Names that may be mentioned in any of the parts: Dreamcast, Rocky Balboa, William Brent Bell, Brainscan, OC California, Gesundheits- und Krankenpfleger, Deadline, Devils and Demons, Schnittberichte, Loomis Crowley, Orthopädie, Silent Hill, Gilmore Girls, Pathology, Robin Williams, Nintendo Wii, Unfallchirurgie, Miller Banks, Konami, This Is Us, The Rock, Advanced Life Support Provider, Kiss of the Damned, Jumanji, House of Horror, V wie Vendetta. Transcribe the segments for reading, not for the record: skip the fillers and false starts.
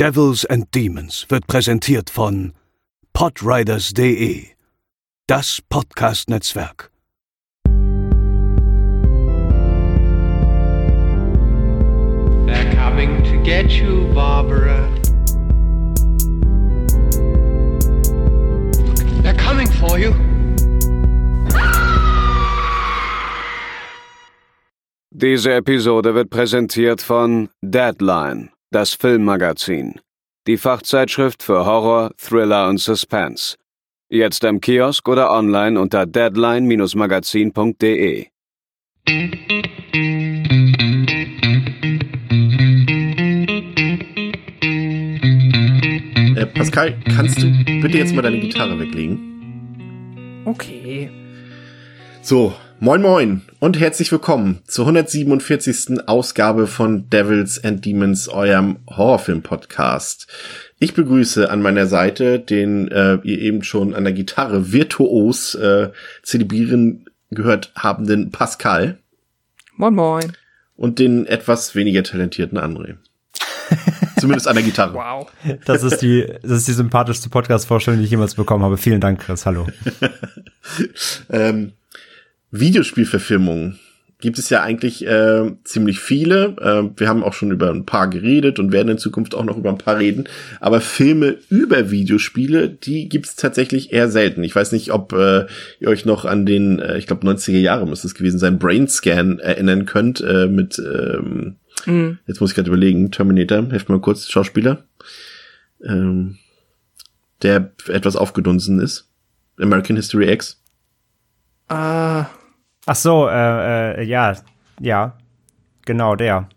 Devils and Demons wird präsentiert von Podriders.de, das Podcast-Netzwerk. They're coming to get you, Barbara. They're coming for you. Diese Episode wird präsentiert von Deadline. Das Filmmagazin. Die Fachzeitschrift für Horror, Thriller und Suspense. Jetzt am Kiosk oder online unter deadline-magazin.de. Pascal, kannst du bitte jetzt mal deine Gitarre weglegen? Okay. So, moin moin und herzlich willkommen zur 147. Ausgabe von Devils and Demons, eurem Horrorfilm-Podcast. Ich begrüße an meiner Seite den ihr eben schon an der Gitarre virtuos zelebrieren gehört habenden Pascal. Moin moin. Und den etwas weniger talentierten André. Zumindest an der Gitarre. Wow. Das ist die sympathischste Podcast-Vorstellung, die ich jemals bekommen habe. Vielen Dank, Chris. Hallo. Videospielverfilmungen gibt es ja eigentlich ziemlich viele. Wir haben auch schon über ein paar geredet und werden in Zukunft auch noch über ein paar reden. Aber Filme über Videospiele, die gibt's tatsächlich eher selten. Ich weiß nicht, ob ihr euch noch an den, ich glaube 90er Jahre müsste es gewesen sein, Brainscan erinnern könnt mit, jetzt muss ich gerade überlegen, Terminator, helft mal kurz, Schauspieler, der etwas aufgedunsen ist. American History X. Ach so, ja, genau, der.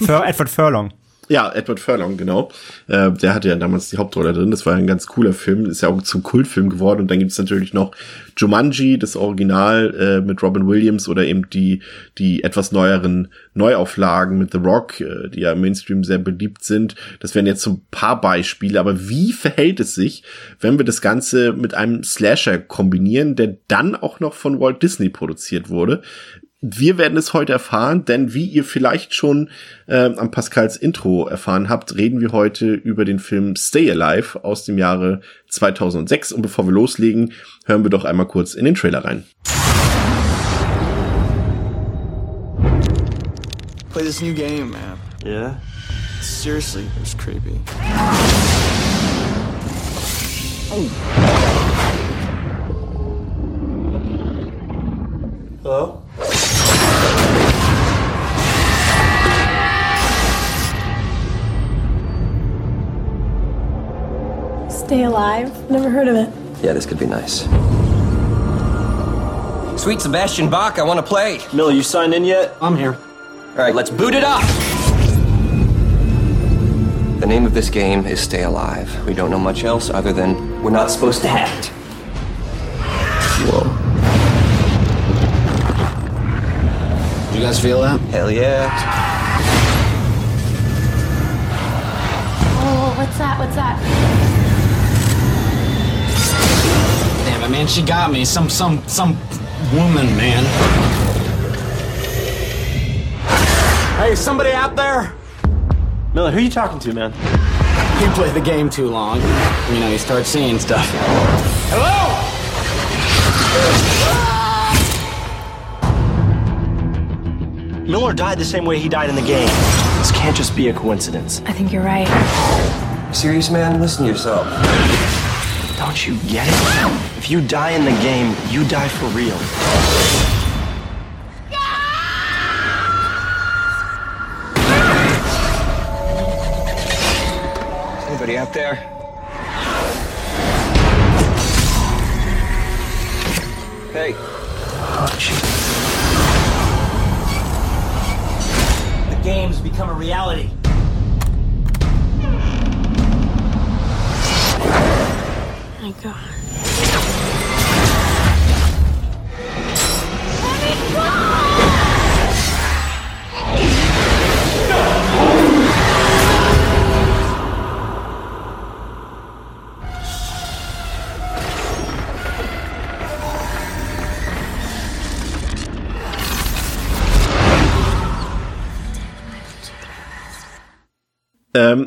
Edward Furlong. Ja, Edward Furlong, genau. Der hatte ja damals die Hauptrolle drin, das war ein ganz cooler Film, ist ja auch zum Kultfilm geworden. Und dann gibt's natürlich noch Jumanji, das Original mit Robin Williams oder eben die etwas neueren Neuauflagen mit The Rock, die ja im Mainstream sehr beliebt sind. Das wären jetzt so ein paar Beispiele, aber wie verhält es sich, wenn wir das Ganze mit einem Slasher kombinieren, der dann auch noch von Walt Disney produziert wurde? Wir werden es heute erfahren, denn wie ihr vielleicht schon am Pascals Intro erfahren habt, reden wir heute über den Film Stay Alive aus dem Jahre 2006. Und bevor wir loslegen, hören wir doch einmal kurz in den Trailer rein. Play this new game, man. Yeah? Seriously, it was creepy. Oh. Hello? Stay Alive? Never heard of it. Yeah, this could be nice. Sweet Sebastian Bach, I want to play. Miller, you signed in yet? I'm here. All right, let's boot it up. The name of this game is Stay Alive. We don't know much else other than we're not supposed to have it. Whoa. You guys feel that? Hell yeah. Oh, what's that? What's that? Man, she got me. Some woman, man. Hey, somebody out there? Miller, who you talking to, man? You play the game too long. You know, you start seeing stuff. Hello? Ah! Miller died the same way he died in the game. This can't just be a coincidence. I think you're right. Serious, man? Listen to yourself. Don't you get it? If you die in the game, you die for real. Yeah! Anybody out there? Hey. Oh, shit. The game's become a reality. Oh my God.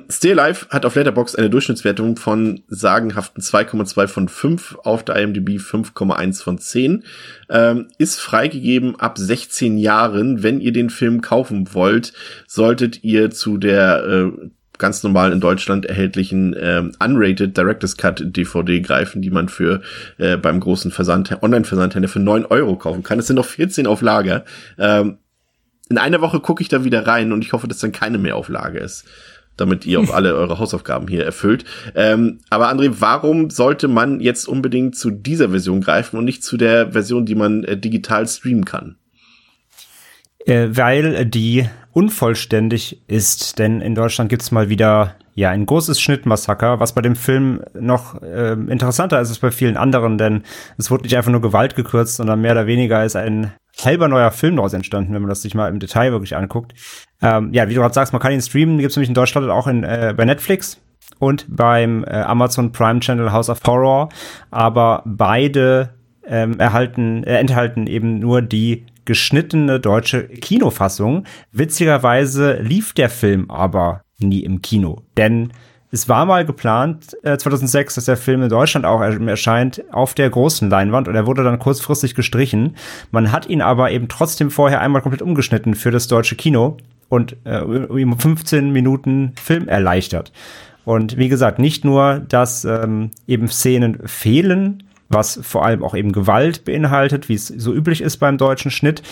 Stay Alive hat auf Letterboxd eine Durchschnittswertung von sagenhaften 2,2 von 5, auf der IMDb 5,1 von 10. Ist freigegeben ab 16 Jahren. Wenn ihr den Film kaufen wollt, solltet ihr zu der ganz normal in Deutschland erhältlichen Unrated Director's Cut DVD greifen, die man für beim großen Online-Versandhändler für 9 € kaufen kann. Es sind noch 14 auf Lager. In einer Woche gucke ich da wieder rein und ich hoffe, dass dann keine mehr auf Lager ist, damit ihr auch alle eure Hausaufgaben hier erfüllt. Aber André, warum sollte man jetzt unbedingt zu dieser Version greifen und nicht zu der Version, die man digital streamen kann? Weil die unvollständig ist, denn in Deutschland gibt's mal wieder ein großes Schnittmassaker, was bei dem Film noch interessanter ist als bei vielen anderen, denn es wurde nicht einfach nur Gewalt gekürzt, sondern mehr oder weniger ist ein halber neuer Film daraus entstanden, wenn man das sich mal im Detail wirklich anguckt. Wie du gerade sagst, man kann ihn streamen, gibt's nämlich in Deutschland auch bei Netflix und beim Amazon Prime Channel House of Horror, aber beide enthalten eben nur die geschnittene deutsche Kinofassung. Witzigerweise lief der Film aber nie im Kino, denn es war mal geplant, 2006, dass der Film in Deutschland auch erscheint, auf der großen Leinwand, und er wurde dann kurzfristig gestrichen. Man hat ihn aber eben trotzdem vorher einmal komplett umgeschnitten für das deutsche Kino und um 15 Minuten Film erleichtert. Und wie gesagt, nicht nur, dass eben Szenen fehlen, was vor allem auch eben Gewalt beinhaltet, wie es so üblich ist beim deutschen Schnitt.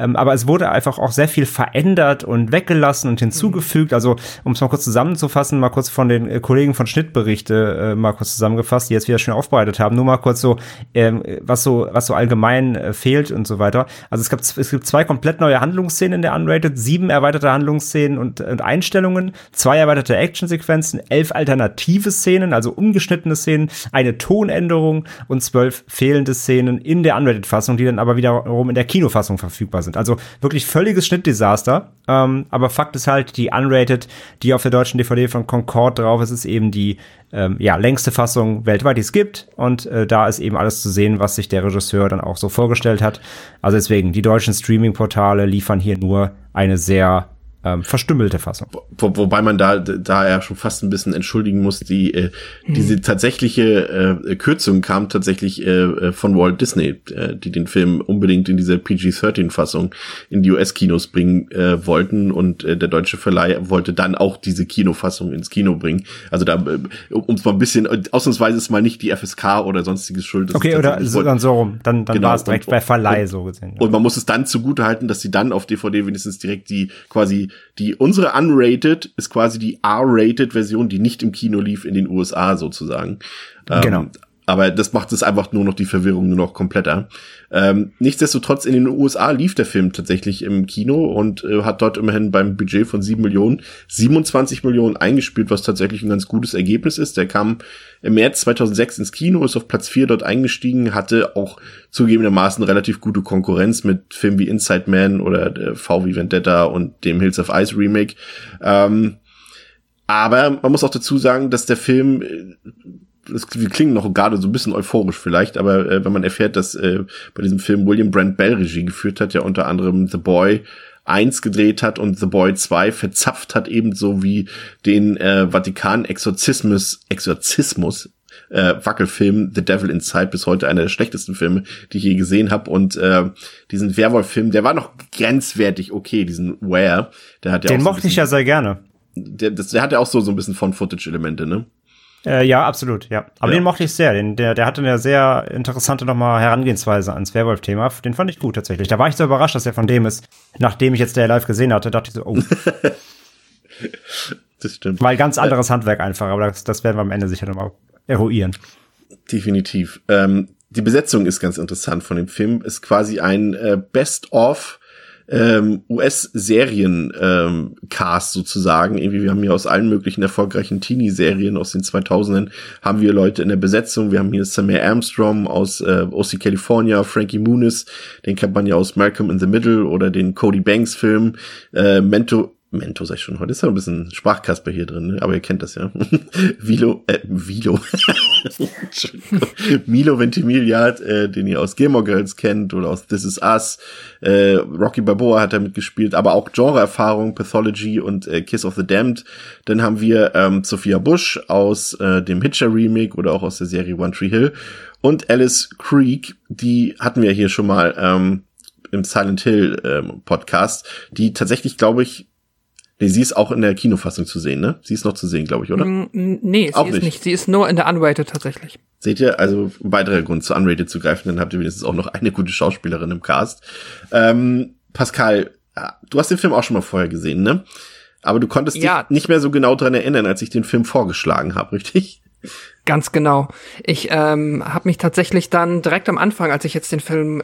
Aber es wurde einfach auch sehr viel verändert und weggelassen und hinzugefügt. Also, um es mal kurz zusammenzufassen, mal kurz von den Kollegen von Schnittberichte mal kurz zusammengefasst, die jetzt wieder schön aufbereitet haben. Nur mal kurz so, was so allgemein fehlt und so weiter. Also es gibt 2 komplett neue Handlungsszenen in der Unrated, 7 erweiterte Handlungsszenen und Einstellungen, 2 erweiterte Actionsequenzen, 11 alternative Szenen, also umgeschnittene Szenen, eine Tonänderung und 12 fehlende Szenen in der Unrated-Fassung, die dann aber wiederum in der Kinofassung verfügbar sind. Also wirklich völliges Schnittdesaster. Aber Fakt ist halt, die Unrated, die auf der deutschen DVD von Concorde drauf ist, ist eben die längste Fassung weltweit, die es gibt. Und da ist eben alles zu sehen, was sich der Regisseur dann auch so vorgestellt hat. Also deswegen, die deutschen Streaming-Portale liefern hier nur eine sehr verstümmelte Fassung. Wobei man da ja schon fast ein bisschen entschuldigen muss, diese tatsächliche Kürzung kam tatsächlich von Walt Disney, die den Film unbedingt in dieser PG-13-Fassung in die US-Kinos bringen wollten, und der deutsche Verleih wollte dann auch diese Kinofassung ins Kino bringen. Also da, um es mal ein bisschen, ausnahmsweise ist mal nicht die FSK oder sonstiges Schuld. Okay, oder so rum, dann genau, war es direkt bei Verleih so gesehen. Ja. Und man muss es dann zugutehalten, dass sie dann auf DVD wenigstens direkt die unsere Unrated ist quasi die R-Rated-Version, die nicht im Kino lief in den USA sozusagen. Genau. Aber das macht es einfach nur noch die Verwirrung nur noch kompletter. Nichtsdestotrotz, in den USA lief der Film tatsächlich im Kino und hat dort immerhin beim Budget von 7 Millionen 27 Millionen eingespielt, was tatsächlich ein ganz gutes Ergebnis ist. Der kam im März 2006 ins Kino, ist auf Platz 4 dort eingestiegen, hatte auch zugegebenermaßen relativ gute Konkurrenz mit Filmen wie Inside Man oder V wie Vendetta und dem Hills of Ice Remake. Aber man muss auch dazu sagen, dass der Film wir klingen noch gerade so ein bisschen euphorisch vielleicht, aber wenn man erfährt, dass bei diesem Film William Brent Bell Regie geführt hat, ja unter anderem The Boy 1 gedreht hat und The Boy 2 verzapft hat, ebenso wie den Vatikan-Exorzismus Wackelfilm The Devil Inside, bis heute einer der schlechtesten Filme, die ich je gesehen habe, und diesen Werwolf-Film, der war noch grenzwertig okay, diesen Ware, der hat ja den auch so mochte ich ja sehr gerne. Der hat ja auch so ein bisschen Found-Footage-Elemente, ne? Ja, absolut, ja. Aber ja. Den mochte ich sehr. Der hatte eine sehr interessante nochmal Herangehensweise ans Werwolf-Thema. Den fand ich gut tatsächlich. Da war ich so überrascht, dass er von dem ist. Nachdem ich jetzt der live gesehen hatte, dachte ich so, oh. Das stimmt. Weil ganz anderes Handwerk einfach. Aber das werden wir am Ende sicher nochmal eruieren. Definitiv. Die Besetzung ist ganz interessant von dem Film. Ist quasi ein Best-of US-Serien Cast sozusagen. Irgendwie, wir haben hier aus allen möglichen erfolgreichen Teenie-Serien aus den 2000ern haben wir Leute in der Besetzung. Wir haben hier Samir Armstrong aus OC California, Frankie Muniz, den kennt man ja aus Malcolm in the Middle oder den Cody Banks Film, Mentor Mento sag ich schon, heute ist ja ein bisschen Sprachkasper hier drin, ne? Aber ihr kennt das ja. Milo Ventimiglia, den ihr aus Gilmore Girls kennt oder aus This Is Us, Rocky Balboa hat er mitgespielt, aber auch Genre-Erfahrung, Pathology und Kiss of the Damned. Dann haben wir Sophia Bush aus dem Hitcher-Remake oder auch aus der Serie One Tree Hill und Alice Creek, die hatten wir hier schon mal im Silent Hill Podcast, die tatsächlich, glaube ich, nee, sie ist auch in der Kinofassung zu sehen, ne? Sie ist noch zu sehen, glaube ich, oder? Nee, sie ist nicht. Sie ist nur in der Unrated tatsächlich. Seht ihr? Also ein weiterer Grund, zu Unrated zu greifen, dann habt ihr wenigstens auch noch eine gute Schauspielerin im Cast. Pascal, du hast den Film auch schon mal vorher gesehen, ne? Aber du konntest dich nicht mehr so genau dran erinnern, als ich den Film vorgeschlagen habe, richtig? Ganz genau. Ich habe mich tatsächlich dann direkt am Anfang, als ich jetzt den Film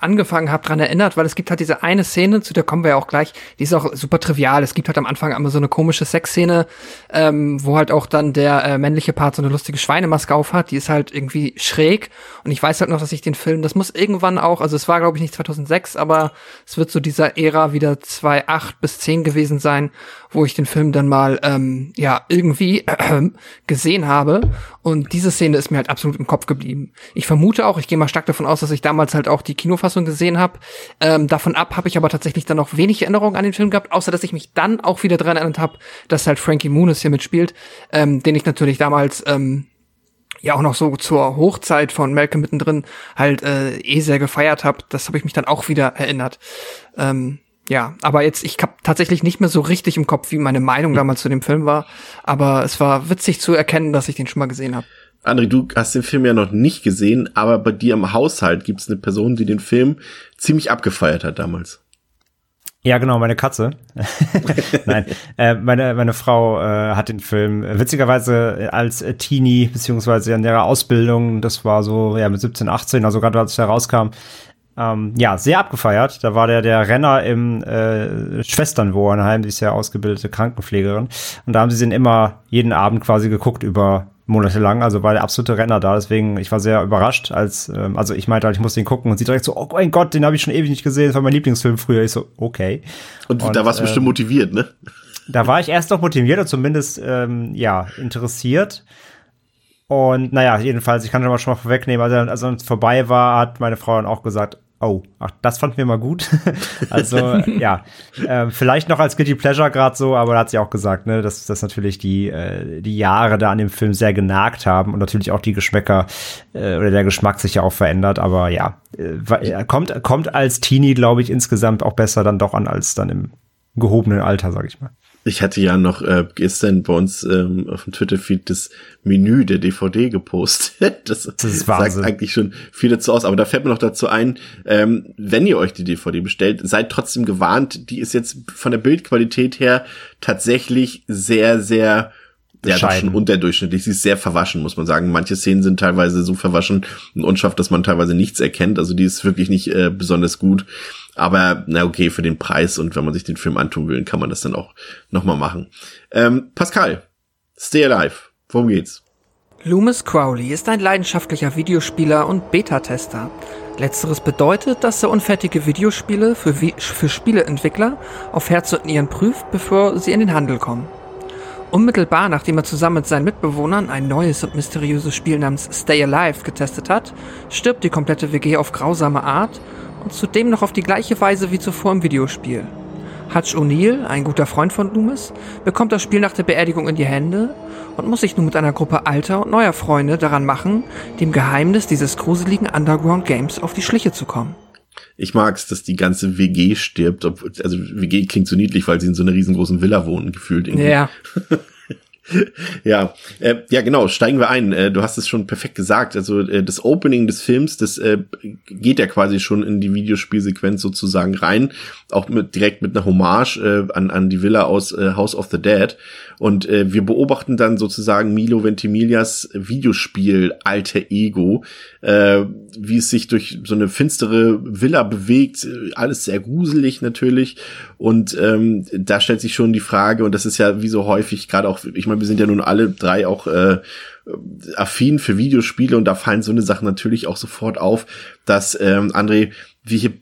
angefangen habe, dran erinnert, weil es gibt halt diese eine Szene, zu der kommen wir ja auch gleich, die ist auch super trivial. Es gibt halt am Anfang immer so eine komische Sexszene, wo halt auch dann der männliche Part so eine lustige Schweinemaske aufhat. Die ist halt irgendwie schräg und ich weiß halt noch, dass ich den Film, das muss irgendwann auch, also es war glaube ich nicht 2006, aber es wird so dieser Ära wieder 2008 bis 10 gewesen sein, wo ich den Film dann mal irgendwie gesehen habe. Und diese Szene ist mir halt absolut im Kopf geblieben. Ich vermute auch, ich gehe mal stark davon aus, dass ich damals halt auch die Kinofassung gesehen habe. Davon ab habe ich aber tatsächlich dann noch wenig Erinnerungen an den Film gehabt, außer dass ich mich dann auch wieder dran erinnert habe, dass halt Frankie Muniz hier mitspielt, den ich natürlich damals auch noch so zur Hochzeit von Malcolm mittendrin halt sehr gefeiert habe. Das habe ich mich dann auch wieder erinnert. Aber jetzt, ich habe tatsächlich nicht mehr so richtig im Kopf, wie meine Meinung damals zu dem Film war. Aber es war witzig zu erkennen, dass ich den schon mal gesehen habe. André, du hast den Film ja noch nicht gesehen, aber bei dir im Haushalt gibt es eine Person, die den Film ziemlich abgefeiert hat damals. Ja, genau, meine Katze. Nein, meine Frau hat den Film witzigerweise als Teenie, beziehungsweise in ihrer Ausbildung, das war so mit 17, 18, also gerade als es herauskam, sehr abgefeiert. Da war der Renner im Schwesternwohnheim, die ist ja ausgebildete Krankenpflegerin. Und da haben sie den immer jeden Abend quasi geguckt über monatelang. Also war der absolute Renner da. Deswegen, ich war sehr überrascht, als ich meinte halt, ich muss den gucken. Und sie direkt so, oh mein Gott, den habe ich schon ewig nicht gesehen. Das war mein Lieblingsfilm früher. Ich so, okay. Und da warst du bestimmt motiviert, ne? Da war ich erst noch motiviert oder zumindest, interessiert. Und jedenfalls, ich kann das schon mal vorwegnehmen. Als er vorbei war, hat meine Frau dann auch gesagt, oh, ach, das fanden wir mal gut. Vielleicht noch als Guilty Pleasure gerade so, aber da hat sie auch gesagt, ne, dass natürlich die Jahre da an dem Film sehr genagt haben und natürlich auch die Geschmäcker oder der Geschmack sich ja auch verändert, aber kommt als Teenie, glaube ich, insgesamt auch besser dann doch an als dann im gehobenen Alter, sag ich mal. Ich hatte ja noch gestern bei uns auf dem Twitter-Feed das Menü der DVD gepostet. Das ist Wahnsinn. Sagt eigentlich schon viel dazu aus. Aber da fällt mir noch dazu ein, wenn ihr euch die DVD bestellt, seid trotzdem gewarnt, die ist jetzt von der Bildqualität her tatsächlich sehr, sehr schon unterdurchschnittlich. Sie ist sehr verwaschen, muss man sagen. Manche Szenen sind teilweise so verwaschen und unscharf, dass man teilweise nichts erkennt. Also die ist wirklich nicht besonders gut. Aber für den Preis und wenn man sich den Film antun will, kann man das dann auch nochmal machen. Pascal, Stay Alive, worum geht's? Loomis Crowley ist ein leidenschaftlicher Videospieler und Beta-Tester. Letzteres bedeutet, dass er unfertige Videospiele für Spieleentwickler auf Herz und Nieren prüft, bevor sie in den Handel kommen. Unmittelbar, nachdem er zusammen mit seinen Mitbewohnern ein neues und mysteriöses Spiel namens Stay Alive getestet hat, stirbt die komplette WG auf grausame Art und zudem noch auf die gleiche Weise wie zuvor im Videospiel. Hutch O'Neill, ein guter Freund von Loomis, bekommt das Spiel nach der Beerdigung in die Hände und muss sich nun mit einer Gruppe alter und neuer Freunde daran machen, dem Geheimnis dieses gruseligen Underground-Games auf die Schliche zu kommen. Ich mag's, dass die ganze WG stirbt. Also WG klingt so niedlich, weil sie in so einer riesengroßen Villa wohnen, gefühlt irgendwie. Ja. Genau, steigen wir ein. Du hast es schon perfekt gesagt. Also das Opening des Films, das geht ja quasi schon in die Videospielsequenz sozusagen rein, auch direkt mit einer Hommage an die Villa aus House of the Dead. Und wir beobachten dann sozusagen Milo Ventimiglias Videospiel-alter Ego, wie es sich durch so eine finstere Villa bewegt. Alles sehr gruselig natürlich. Und da stellt sich schon die Frage, und das ist ja wie so häufig gerade auch, ich meine, wir sind ja nun alle drei auch affin für Videospiele und da fallen so eine Sache natürlich auch sofort auf, dass André, wir hier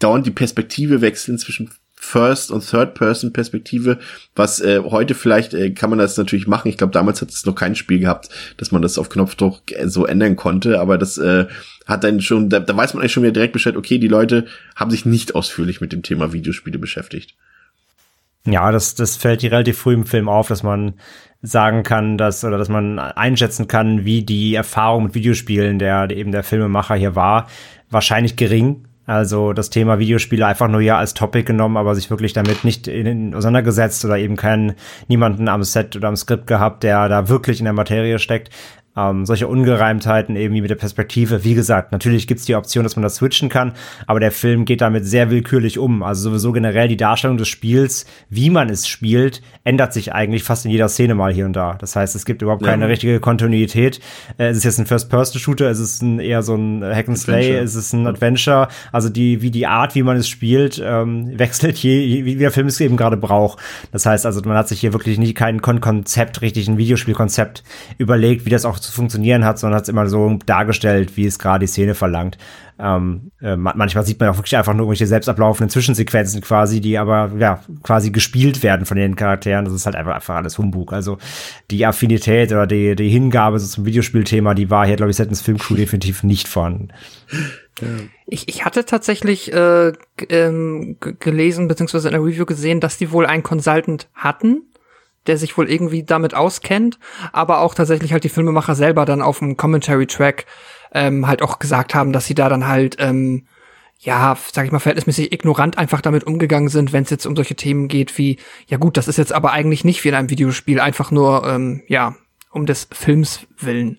dauernd die Perspektive wechseln zwischen First- und Third-Person-Perspektive, was heute vielleicht kann man das natürlich machen. Ich glaube, damals hat es noch kein Spiel gehabt, dass man das auf Knopfdruck so ändern konnte, aber das hat dann schon, da weiß man eigentlich schon wieder direkt Bescheid, okay, die Leute haben sich nicht ausführlich mit dem Thema Videospiele beschäftigt. Ja, das fällt hier relativ früh im Film auf, dass man sagen kann, dass man einschätzen kann, wie die Erfahrung mit Videospielen der Filmemacher hier war, wahrscheinlich gering. Also das Thema Videospiele einfach nur ja als Topic genommen, aber sich wirklich damit nicht auseinandergesetzt oder eben niemanden am Set oder am Skript gehabt, der da wirklich in der Materie steckt. Solche Ungereimtheiten irgendwie mit der Perspektive. Wie gesagt, natürlich gibt's die Option, dass man das switchen kann, aber der Film geht damit sehr willkürlich um. Also sowieso generell die Darstellung des Spiels, wie man es spielt, ändert sich eigentlich fast in jeder Szene mal hier und da. Das heißt, es gibt überhaupt keine richtige Kontinuität. Es ist jetzt ein First-Person-Shooter, es ist eher so ein Hack-and-Slay, es ist ein Adventure. Also die Art, wie man es spielt, wechselt wie der Film es eben gerade braucht. Das heißt also, man hat sich hier wirklich kein Videospielkonzept überlegt, wie das auch zu funktionieren hat, sondern hat es immer so dargestellt, wie es gerade die Szene verlangt. Manchmal sieht man auch wirklich einfach nur irgendwelche selbst ablaufenden Zwischensequenzen quasi, die aber quasi gespielt werden von den Charakteren. Das ist halt einfach alles Humbug. Also die Affinität oder die Hingabe so zum Videospielthema, die war hier, glaube ich, seitens Filmcrew definitiv nicht vorhanden. Ja. Ich hatte tatsächlich gelesen, beziehungsweise in der Review gesehen, dass die wohl einen Consultant hatten, der sich wohl irgendwie damit auskennt, aber auch tatsächlich halt die Filmemacher selber dann auf dem Commentary-Track halt auch gesagt haben, dass sie da dann halt, sag ich mal, verhältnismäßig ignorant einfach damit umgegangen sind, wenn es jetzt um solche Themen geht wie, ja gut, das ist jetzt aber eigentlich nicht wie in einem Videospiel, einfach nur, um des Films willen.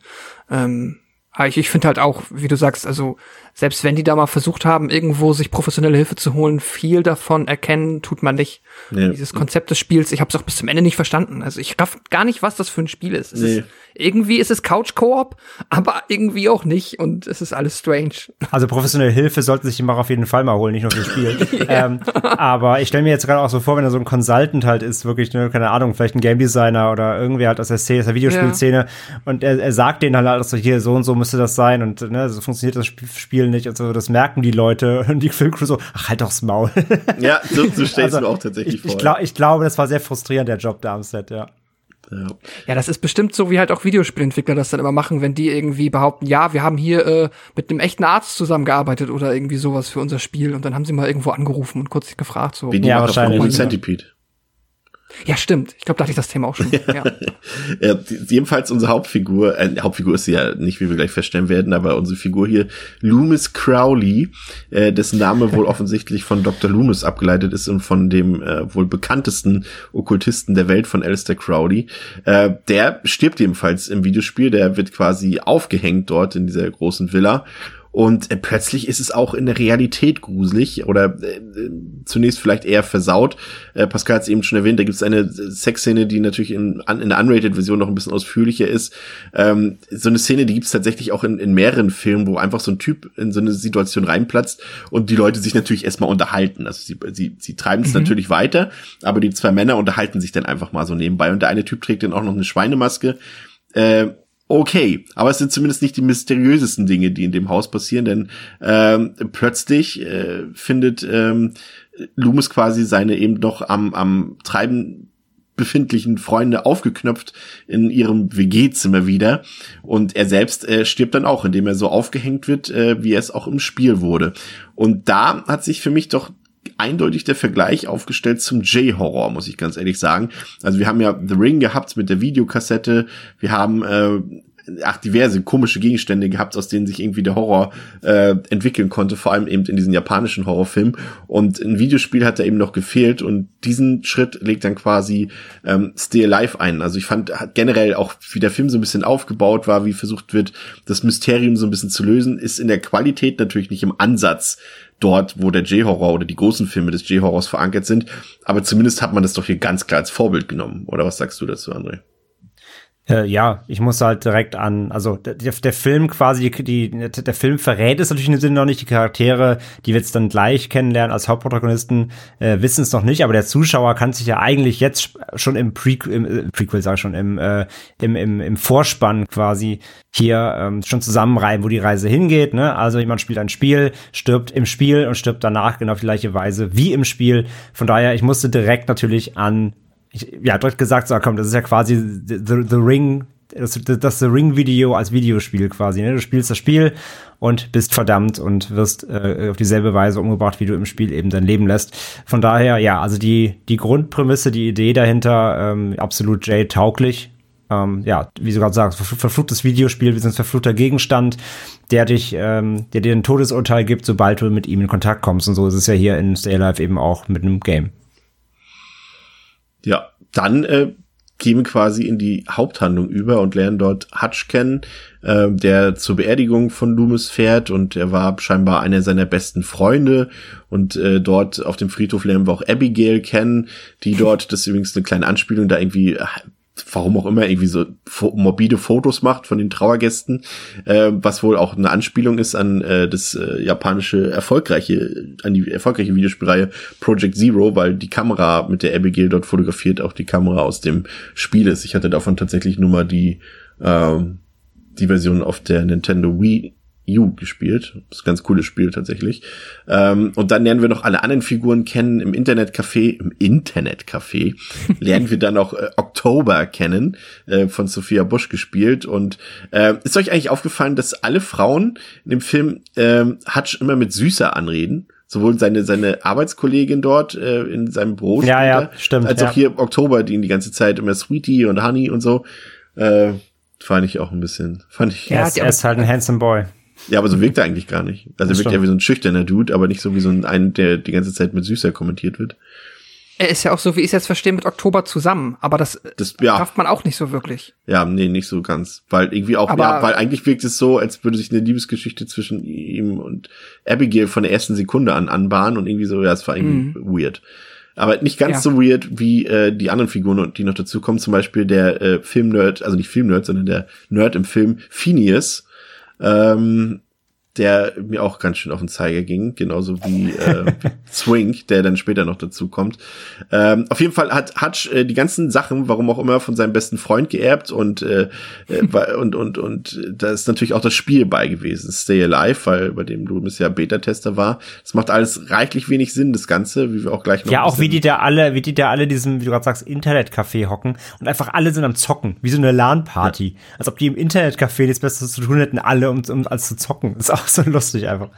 Ich finde halt auch, wie du sagst, also selbst wenn die da mal versucht haben, irgendwo sich professionelle Hilfe zu holen, viel davon erkennen tut man nicht. Nee. Dieses Konzept des Spiels, ich habe es auch bis zum Ende nicht verstanden. Also ich raff gar nicht, was das für ein Spiel ist. Irgendwie ist es Couch-Koop, aber irgendwie auch nicht und es ist alles strange. Also professionelle Hilfe sollten sich die Macher auf jeden Fall mal holen, nicht nur für das Spiel. Aber ich stelle mir jetzt gerade auch so vor, wenn da so ein Consultant halt ist, wirklich, ne, keine Ahnung, vielleicht ein Game Designer oder irgendwer halt aus der Videospielszene und er sagt denen halt, dass hier so und so müsste das sein und ne, so funktioniert das Spiel nicht und so, das merken die Leute und die Filmcrew so, ach, halt doch's Maul. Ja, so stellst du mir auch tatsächlich vor. Ich glaube, das war sehr frustrierend, der Job da am Set, ja. Ja, das ist bestimmt so, wie halt auch Videospielentwickler das dann immer machen, wenn die irgendwie behaupten, ja, wir haben hier mit einem echten Arzt zusammengearbeitet oder irgendwie sowas für unser Spiel und dann haben sie mal irgendwo angerufen und kurz gefragt. So, wie die macht wahrscheinlich von Centipede. Ja, stimmt. Ich glaube, da hatte ich das Thema auch schon. Ja. Ja, jedenfalls unsere Hauptfigur, Hauptfigur ist sie ja nicht, wie wir gleich feststellen werden, aber unsere Figur hier, Loomis Crowley, dessen Name wohl offensichtlich von Dr. Loomis abgeleitet ist und von dem wohl bekanntesten Okkultisten der Welt von Aleister Crowley, der stirbt ebenfalls im Videospiel, der wird quasi aufgehängt dort in dieser großen Villa. Und plötzlich ist es auch in der Realität gruselig oder zunächst vielleicht eher versaut. Pascal hat es eben schon erwähnt, da gibt es eine Sexszene, die natürlich in der Unrated-Version noch ein bisschen ausführlicher ist. So eine Szene, die gibt es tatsächlich auch in mehreren Filmen, wo einfach so ein Typ in so eine Situation reinplatzt und die Leute sich natürlich erstmal unterhalten. Also sie treiben es natürlich weiter, aber die zwei Männer unterhalten sich dann einfach mal so nebenbei. Und der eine Typ trägt dann auch noch eine Schweinemaske. Okay, aber es sind zumindest nicht die mysteriösesten Dinge, die in dem Haus passieren, denn plötzlich findet Loomis quasi seine eben noch am Treiben befindlichen Freunde aufgeknöpft in ihrem WG-Zimmer wieder und er selbst stirbt dann auch, indem er so aufgehängt wird, wie er es auch im Spiel wurde. Und da hat sich für mich doch eindeutig der Vergleich aufgestellt zum J-Horror, muss ich ganz ehrlich sagen. Also wir haben ja The Ring gehabt mit der Videokassette, wir haben diverse komische Gegenstände gehabt, aus denen sich irgendwie der Horror entwickeln konnte, vor allem eben in diesen japanischen Horrorfilmen. Und ein Videospiel hat da eben noch gefehlt und diesen Schritt legt dann quasi Stay Alive ein. Also ich fand generell auch, wie der Film so ein bisschen aufgebaut war, wie versucht wird, das Mysterium so ein bisschen zu lösen, ist in der Qualität natürlich nicht im Ansatz dort, wo der J-Horror oder die großen Filme des J-Horrors verankert sind. Aber zumindest hat man das doch hier ganz klar als Vorbild genommen. Oder was sagst du dazu, André? Ja, ich muss halt direkt an, also der Film quasi, der Film verrät es natürlich in dem Sinne noch nicht, die Charaktere, die wir jetzt dann gleich kennenlernen als Hauptprotagonisten, wissen es noch nicht, aber der Zuschauer kann sich ja eigentlich jetzt schon im Vorspann quasi hier schon zusammenreiben, wo die Reise hingeht, ne? Also jemand spielt ein Spiel, stirbt im Spiel und stirbt danach genau auf die gleiche Weise wie im Spiel. Von daher, ich musste direkt natürlich an direkt gesagt, so komm, das ist ja quasi The Ring, das The Ring-Video als Videospiel quasi. Ne? Du spielst das Spiel und bist verdammt und wirst auf dieselbe Weise umgebracht, wie du im Spiel eben dein Leben lässt. Von daher, ja, also die Grundprämisse, die Idee dahinter, absolut J-tauglich. Wie du gerade sagst, verfluchtes Videospiel, wir sind ein verfluchter Gegenstand, der dir ein Todesurteil gibt, sobald du mit ihm in Kontakt kommst. Und so ist es ja hier in Stay Alive eben auch mit einem Game. Ja, dann gehen wir quasi in die Haupthandlung über und lernen dort Hutch kennen, der zur Beerdigung von Loomis fährt, und er war scheinbar einer seiner besten Freunde, und dort auf dem Friedhof lernen wir auch Abigail kennen, die dort, das ist übrigens eine kleine Anspielung, da irgendwie, warum auch immer, irgendwie so morbide Fotos macht von den Trauergästen, was wohl auch eine Anspielung ist an die erfolgreiche Videospielreihe Project Zero, weil die Kamera, mit der Abigail dort fotografiert, auch die Kamera aus dem Spiel ist. Ich hatte davon tatsächlich nur mal die Version auf der Nintendo Wii U gespielt. Das ist ein ganz cooles Spiel tatsächlich. Und dann lernen wir noch alle anderen Figuren kennen. Im Internetcafé lernen wir dann auch Oktober kennen, von Sophia Bush gespielt. Und ist euch eigentlich aufgefallen, dass alle Frauen in dem Film Hutch immer mit Süßer anreden? Sowohl seine Arbeitskollegin dort in seinem Büro, stimmt, als auch hier Oktober, die ihn die ganze Zeit immer Sweetie und Honey und so. Fand ich auch ein bisschen. Er ist halt ein handsome Boy. Ja, aber so wirkt er eigentlich gar nicht. Also er wirkt ja wie so ein schüchterner Dude, aber nicht so wie so ein, der die ganze Zeit mit Süßer kommentiert wird. Er ist ja auch, so wie ich es jetzt verstehe, mit Oktober zusammen, aber das schafft man auch nicht so wirklich. Ja, nee, nicht so ganz. Weil irgendwie auch, weil eigentlich wirkt es so, als würde sich eine Liebesgeschichte zwischen ihm und Abigail von der ersten Sekunde an anbahnen, und irgendwie so, es war irgendwie weird. Aber nicht ganz so weird wie die anderen Figuren, die noch dazukommen. Zum Beispiel der Filmnerd, also nicht Filmnerd, sondern der Nerd im Film, Phineas, der mir auch ganz schön auf den Zeiger ging, genauso wie Swink, der dann später noch dazu kommt. Auf jeden Fall hat Hutch die ganzen Sachen, warum auch immer, von seinem besten Freund geerbt, und und da ist natürlich auch das Spiel bei gewesen, Stay Alive, weil bei dem Loomis ja Beta-Tester war. Das macht alles reichlich wenig Sinn, das Ganze, wie wir auch gleich noch. Ja, auch wie die da alle diesem, wie du gerade sagst, Internetcafé hocken und einfach alle sind am Zocken, wie so eine LAN-Party, als ob die im Internetcafé das Beste zu tun hätten, alle um als zu zocken. Das ist auch so lustig einfach.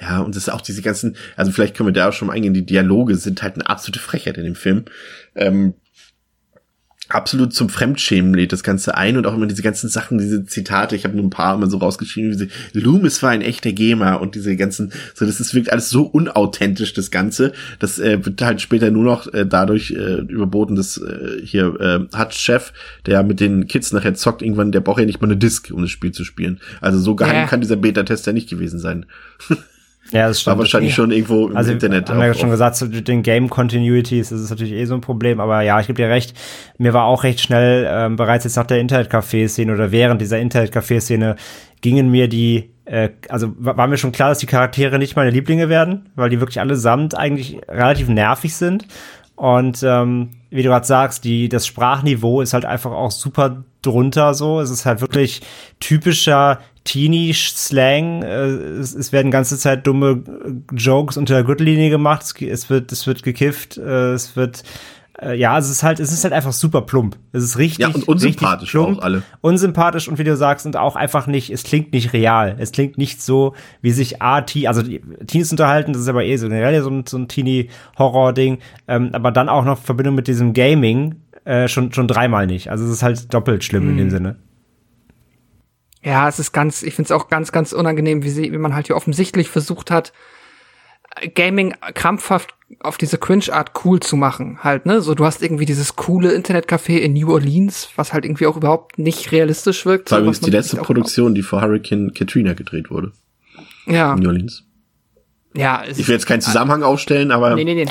Ja, und das ist auch diese ganzen, also vielleicht können wir da auch schon mal eingehen, die Dialoge sind halt eine absolute Frechheit in dem Film. Absolut zum Fremdschämen lädt das Ganze ein, und auch immer diese ganzen Sachen, diese Zitate, ich habe nur ein paar immer so rausgeschrieben, diese Loomis war ein echter Gamer und diese ganzen, so, das ist wirklich alles so unauthentisch, das Ganze, das wird halt später nur noch dadurch überboten, dass Hutch Chef, der mit den Kids nachher zockt, irgendwann, der braucht ja nicht mal eine Disc, um das Spiel zu spielen, also so geheim kann dieser Beta-Tester nicht gewesen sein. Ja, das stimmt. War wahrscheinlich schon irgendwo im Internet. Haben wir ja schon gesagt, so den Game-Continuities, das ist natürlich so ein Problem, aber ja, ich gebe dir recht, mir war auch recht schnell, bereits jetzt nach der Internet-Café-Szene oder während dieser Internet-Café-Szene gingen mir war mir schon klar, dass die Charaktere nicht meine Lieblinge werden, weil die wirklich allesamt eigentlich relativ nervig sind, und wie du gerade sagst, das Sprachniveau ist halt einfach auch super drunter so, es ist halt wirklich typischer Teenie-Slang, es werden ganze Zeit dumme Jokes unter der Gürtellinie gemacht, es wird gekifft, es wird, es ist halt einfach super plump. Es ist richtig, ja, und unsympathisch, richtig plump, auch alle. Unsympathisch, und wie du sagst, und auch einfach nicht, es klingt nicht real, es klingt nicht so, wie sich Teenies unterhalten, das ist aber so generell so ein Teenie-Horror-Ding, aber dann auch noch in Verbindung mit diesem Gaming, schon dreimal nicht, also es ist halt doppelt schlimm in dem Sinne. Ja, ich find's auch ganz, ganz unangenehm, wie man halt hier offensichtlich versucht hat, Gaming krampfhaft auf diese Cringe-Art cool zu machen, halt, ne? So, du hast irgendwie dieses coole Internetcafé in New Orleans, was halt irgendwie auch überhaupt nicht realistisch wirkt. Das war übrigens die letzte Produktion, die vor Hurricane Katrina gedreht wurde. Ja. In New Orleans. Ja. Ich will jetzt keinen Zusammenhang aufstellen, aber... Nee.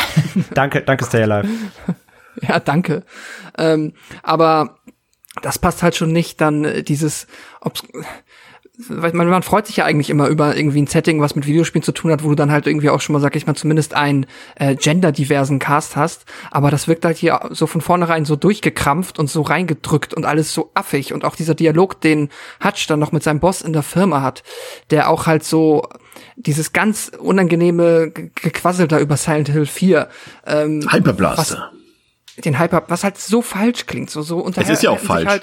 Danke, Stay Alive. Ja, danke. Aber... das passt halt schon nicht, dann dieses, weil man freut sich ja eigentlich immer über irgendwie ein Setting, was mit Videospielen zu tun hat, wo du dann halt irgendwie auch schon mal, sag ich mal, zumindest einen genderdiversen Cast hast, aber das wirkt halt hier so von vornherein so durchgekrampft und so reingedrückt und alles so affig, und auch dieser Dialog, den Hutch dann noch mit seinem Boss in der Firma hat, der auch halt so dieses ganz unangenehme Gequassel da über Silent Hill 4. Hyperblaster. Was halt so falsch klingt, so unterhaltsam. Es ist ja auch falsch.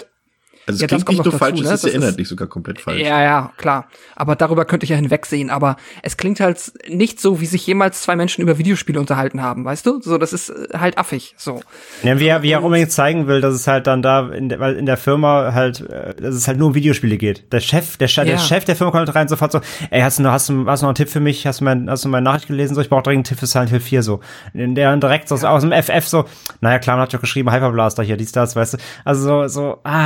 Also es klingt nicht nur falsch, es ist ja inhaltlich sogar komplett falsch. Ja, klar. Aber darüber könnte ich ja hinwegsehen. Aber es klingt halt nicht so, wie sich jemals zwei Menschen über Videospiele unterhalten haben, weißt du? So, das ist halt affig, so. Ja, wie er unbedingt zeigen will, dass es halt dann da, weil in der Firma halt, dass es halt nur um Videospiele geht. Der Chef der Firma kommt halt rein sofort so, ey, hast du noch einen Tipp für mich? Hast du meine Nachricht gelesen? So, ich brauche dringend einen Tipp für Silent Hill 4, so. Und der dann direkt so aus dem FF so, naja, klar, man hat ja geschrieben, Hyperblaster hier, dies, das, weißt du. Also es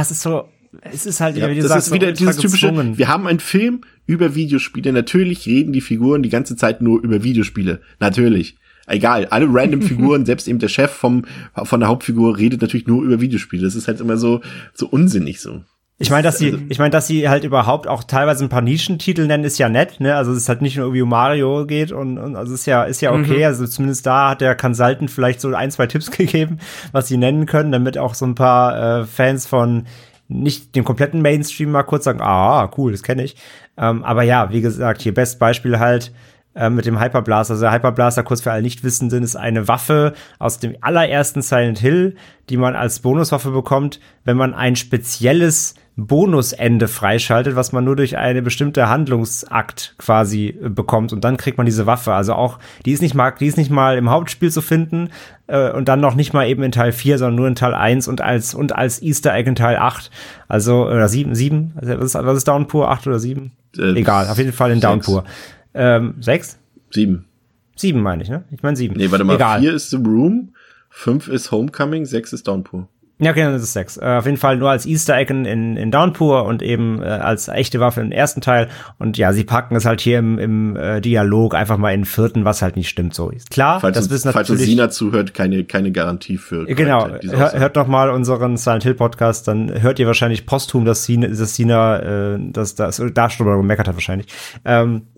ist so, es ist halt, wie du sagst, wieder dieses typische, wir haben einen Film über Videospiele, natürlich reden die Figuren die ganze Zeit nur über Videospiele, natürlich. Egal, alle random Figuren, selbst eben der Chef von der Hauptfigur redet natürlich nur über Videospiele. Das ist halt immer so unsinnig so. Ich meine, dass sie halt überhaupt auch teilweise ein paar Nischentitel nennen, ist ja nett, ne? Also es ist halt nicht nur irgendwie um Mario geht und also ist ja okay, also zumindest da hat der Consultant vielleicht so 1, 2 Tipps gegeben, was sie nennen können, damit auch so ein paar Fans von nicht dem kompletten Mainstream mal kurz sagen, ah, cool, das kenne ich. Aber ja, wie gesagt, hier bestes Beispiel halt mit dem Hyperblaster. Also der Hyperblaster, kurz für alle Nichtwissenden, ist eine Waffe aus dem allerersten Silent Hill, die man als Bonuswaffe bekommt, wenn man ein spezielles Bonusende freischaltet, was man nur durch eine bestimmte Handlungsakt quasi bekommt, und dann kriegt man diese Waffe. Also auch, die ist nicht mal im Hauptspiel zu finden und dann noch nicht mal eben in Teil 4, sondern nur in Teil 1 und als Easter Egg in Teil 8, also oder 7, also was ist Downpour, 8 oder 7? Egal, auf jeden Fall in 6. Downpour. 6? 7. 7 meine ich, ne? Ich meine 7. Nee, warte mal, egal. 4 ist The Room, 5 ist Homecoming, 6 ist Downpour. Ja, okay, das ist 6. Auf jeden Fall nur als Easter Egg in Downpour und eben als echte Waffe im ersten Teil. Und ja, sie packen es halt hier im Dialog einfach mal in den 4., was halt nicht stimmt. So ist klar. Falls Sina zuhört, keine Garantie für. Genau. Hört noch mal unseren Silent Hill Podcast, dann hört ihr wahrscheinlich posthum, dass Sina da schon mal gemeckert hat wahrscheinlich.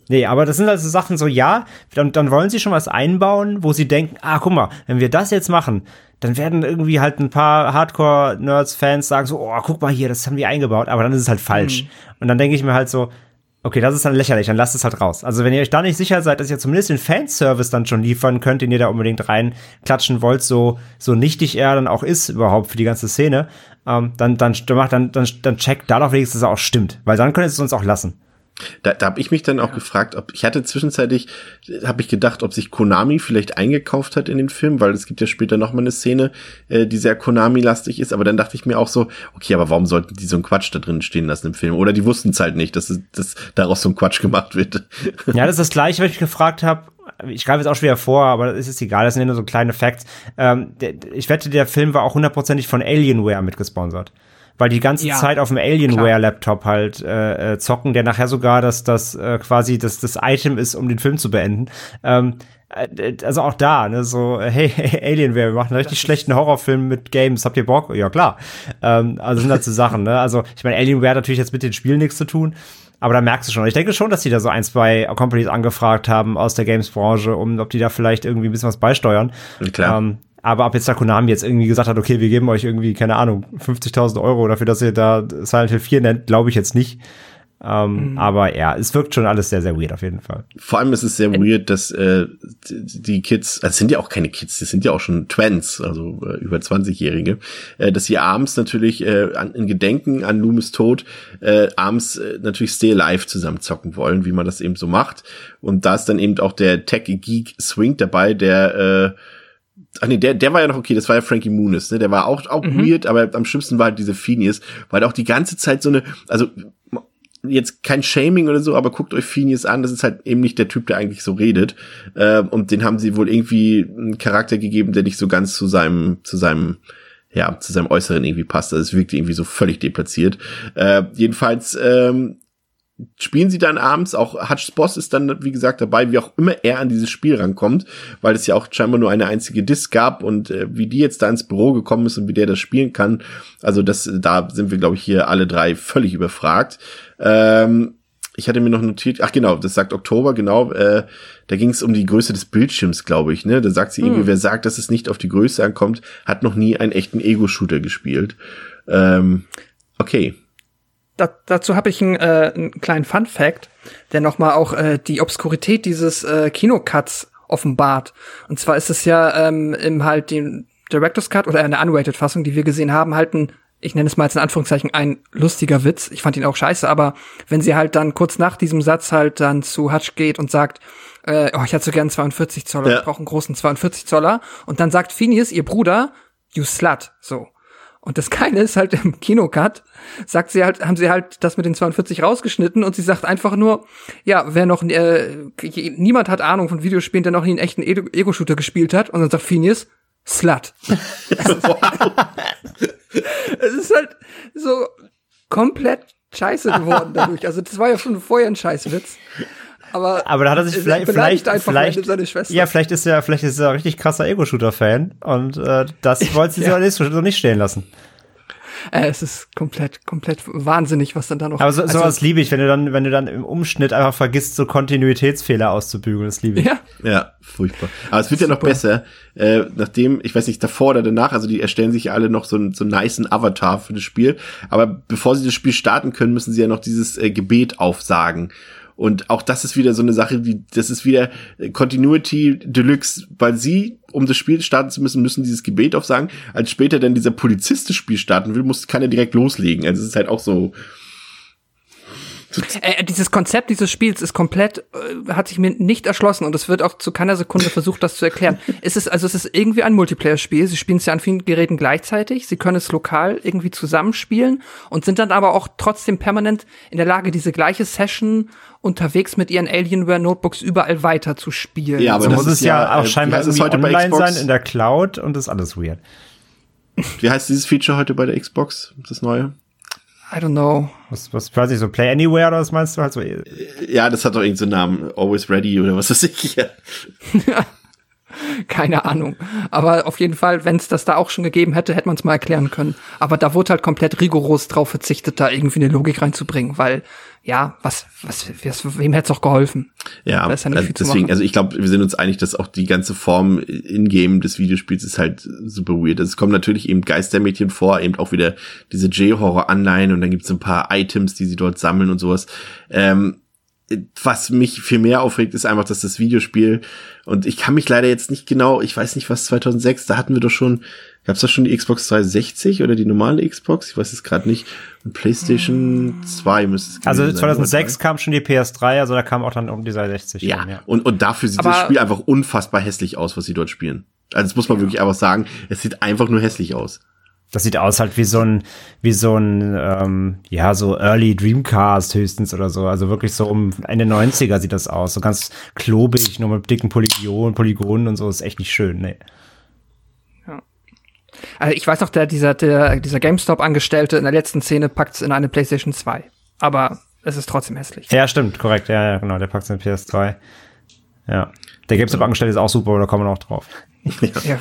Nee, aber das sind also Sachen so, ja, dann wollen sie schon was einbauen, wo sie denken, guck mal, wenn wir das jetzt machen, dann werden irgendwie halt ein paar Hardcore-Nerds-Fans sagen so, guck mal hier, das haben wir eingebaut, aber dann ist es halt falsch. Und dann denke ich mir halt so, okay, das ist dann lächerlich, dann lasst es halt raus. Also wenn ihr euch da nicht sicher seid, dass ihr zumindest den Fanservice dann schon liefern könnt, den ihr da unbedingt reinklatschen wollt, so nichtig er dann auch ist überhaupt für die ganze Szene, dann checkt da doch wenigstens, dass es auch stimmt, weil dann könnt ihr es uns auch lassen. Da habe ich mich dann auch gefragt, ob sich Konami vielleicht eingekauft hat in den Film, weil es gibt ja später nochmal eine Szene, die sehr Konami-lastig ist, aber dann dachte ich mir auch so, okay, aber warum sollten die so einen Quatsch da drin stehen lassen im Film? Oder die wussten es halt nicht, dass daraus so ein Quatsch gemacht wird. Ja, das ist das Gleiche, was ich gefragt habe. Ich greife jetzt auch schon wieder vor, aber es ist egal, das sind ja nur so kleine Facts. Ich wette, der Film war auch 100% von Alienware mitgesponsert. Weil die ganze Zeit auf dem Alienware-Laptop halt zocken, der nachher sogar das Item ist, um den Film zu beenden. Also auch da, ne, so, hey, Alienware, wir machen einen richtig schlechten Horrorfilm mit Games, habt ihr Bock? Ja, klar. Also sind das so Sachen, ne? Also ich meine, Alienware hat natürlich jetzt mit den Spielen nichts zu tun, aber da merkst du schon. Ich denke schon, dass die da so 1, 2 Companies angefragt haben aus der Games-Branche, ob die da vielleicht irgendwie ein bisschen was beisteuern. Klar. Aber ab jetzt da Konami jetzt irgendwie gesagt hat, okay, wir geben euch irgendwie, keine Ahnung, 50.000 Euro dafür, dass ihr da Silent Hill 4 nennt, glaube ich jetzt nicht. Aber ja, es wirkt schon alles sehr, sehr weird auf jeden Fall. Vor allem ist es sehr weird, dass die Kids, also es sind ja auch keine Kids, das sind ja auch schon Twins, also über 20-Jährige, dass sie abends natürlich in Gedenken an Loomis Tod natürlich Stay Alive zusammen zocken wollen, wie man das eben so macht. Und da ist dann eben auch der Tech-Geek Swing dabei, der der war ja noch okay, das war ja Frankie Muniz, ne? Der war auch weird, aber am schlimmsten war halt diese Phineas, weil auch die ganze Zeit so eine, also jetzt kein Shaming oder so, aber guckt euch Phineas an, das ist halt eben nicht der Typ, der eigentlich so redet, und den haben sie wohl irgendwie einen Charakter gegeben, der nicht so ganz zu seinem Äußeren irgendwie passt, also es wirkt irgendwie so völlig deplatziert, jedenfalls, spielen sie dann abends, auch Hutch's Boss ist dann, wie gesagt, dabei, wie auch immer er an dieses Spiel rankommt, weil es ja auch scheinbar nur eine einzige Disc gab und wie die jetzt da ins Büro gekommen ist und wie der das spielen kann, also das, da sind wir, glaube ich, hier alle drei völlig überfragt. Ich hatte mir noch notiert, ach genau, das sagt Oktober, genau, da ging es um die Größe des Bildschirms, glaube ich, ne, da sagt sie irgendwie, wer sagt, dass es nicht auf die Größe ankommt, hat noch nie einen echten Ego-Shooter gespielt. Okay. Dazu habe ich einen kleinen Fun-Fact, der nochmal auch die Obskurität dieses Kinocuts offenbart. Und zwar ist es ja im halt den Director's Cut oder in der Unrated-Fassung, die wir gesehen haben, halt ein, ich nenne es mal jetzt in Anführungszeichen, ein lustiger Witz. Ich fand ihn auch scheiße, aber wenn sie halt dann kurz nach diesem Satz halt dann zu Hutch geht und sagt, ich hätte so gern 42 Zoller, ja, ich brauche einen großen 42 Zoller. Und dann sagt Phineas, ihr Bruder, you slut, so. Und das Geile ist halt im Kinocut, sagt sie halt, haben sie halt das mit den 42 rausgeschnitten und sie sagt einfach nur, ja, wer noch, niemand hat Ahnung von Videospielen, der noch nie einen echten Ego-Shooter gespielt hat, und dann sagt Phineas, Slut. Es ist halt so komplett scheiße geworden dadurch. Also das war ja schon vorher ein Scheißwitz. Aber da hat er sich vielleicht seine Schwester. Ja, vielleicht ist er ein richtig krasser Ego-Shooter-Fan und das wollte sie ja so nicht stehen lassen. Es ist komplett wahnsinnig, was dann da noch. Aber sowas also, liebe ich, wenn du dann im Umschnitt einfach vergisst, so Kontinuitätsfehler auszubügeln, das liebe ich. Ja, furchtbar. Aber es wird ja noch besser, nachdem, ich weiß nicht, davor oder danach, also die erstellen sich ja alle noch so einen niceen Avatar für das Spiel, aber bevor sie das Spiel starten können, müssen sie ja noch dieses Gebet aufsagen. Und auch das ist wieder so eine Sache, das ist wieder Continuity Deluxe, weil sie, um das Spiel starten zu müssen, dieses Gebet aufsagen. Als später dann dieser Polizist das Spiel starten will, kann er direkt loslegen. Also es ist halt auch so. Dieses Konzept dieses Spiels ist komplett, hat sich mir nicht erschlossen und es wird auch zu keiner Sekunde versucht, das zu erklären. Es ist irgendwie ein Multiplayer-Spiel, sie spielen es ja an vielen Geräten gleichzeitig, sie können es lokal irgendwie zusammenspielen und sind dann aber auch trotzdem permanent in der Lage, diese gleiche Session unterwegs mit ihren Alienware-Notebooks überall weiter zu spielen. Ja, aber so das ist ja auch scheinbar irgendwie heute online sein, in der Cloud, und das ist alles weird. Wie heißt dieses Feature heute bei der Xbox, das neue? I don't know. Was weiß ich, so Play Anywhere oder was meinst du? Also, ja, das hat doch irgendeinen Namen. Always Ready oder was weiß ich. Ja. Keine Ahnung. Aber auf jeden Fall, wenn es das da auch schon gegeben hätte, hätte man es mal erklären können. Aber da wurde halt komplett rigoros drauf verzichtet, da irgendwie eine Logik reinzubringen, weil, ja, wem hätte es auch geholfen? Ja, deswegen, also ich glaube, wir sind uns einig, dass auch die ganze Form in-game des Videospiels ist halt super weird. Also es kommen natürlich eben Geistermädchen vor, eben auch wieder diese J-Horror-Anleihen, und dann gibt es ein paar Items, die sie dort sammeln und sowas. Was mich viel mehr aufregt, ist einfach, dass das Videospiel, und ich kann mich leider jetzt nicht genau, ich weiß nicht was, 2006, da hatten wir doch schon, gab's doch schon die Xbox 360 oder die normale Xbox, ich weiß es gerade nicht, und PlayStation 2 müsste es. Also 2006 sein, kam schon die PS3, also da kam auch dann um die 360. Ja, dann, ja. Und dafür sieht das Spiel einfach unfassbar hässlich aus, was sie dort spielen. Also das muss man wirklich einfach sagen, es sieht einfach nur hässlich aus. Das sieht aus halt wie so Early Dreamcast höchstens oder so. Also wirklich so um Ende 90er sieht das aus. So ganz klobig, nur mit dicken Polygonen und so. Ist echt nicht schön, ne. Ja. Also ich weiß noch, dieser GameStop-Angestellte in der letzten Szene packt's in eine PlayStation 2. Aber es ist trotzdem hässlich. Ja, stimmt, korrekt. Ja, genau, der packt's in eine PS3. Ja. Der GameStop-Angestellte ist auch super, da kommen wir noch drauf. Ja.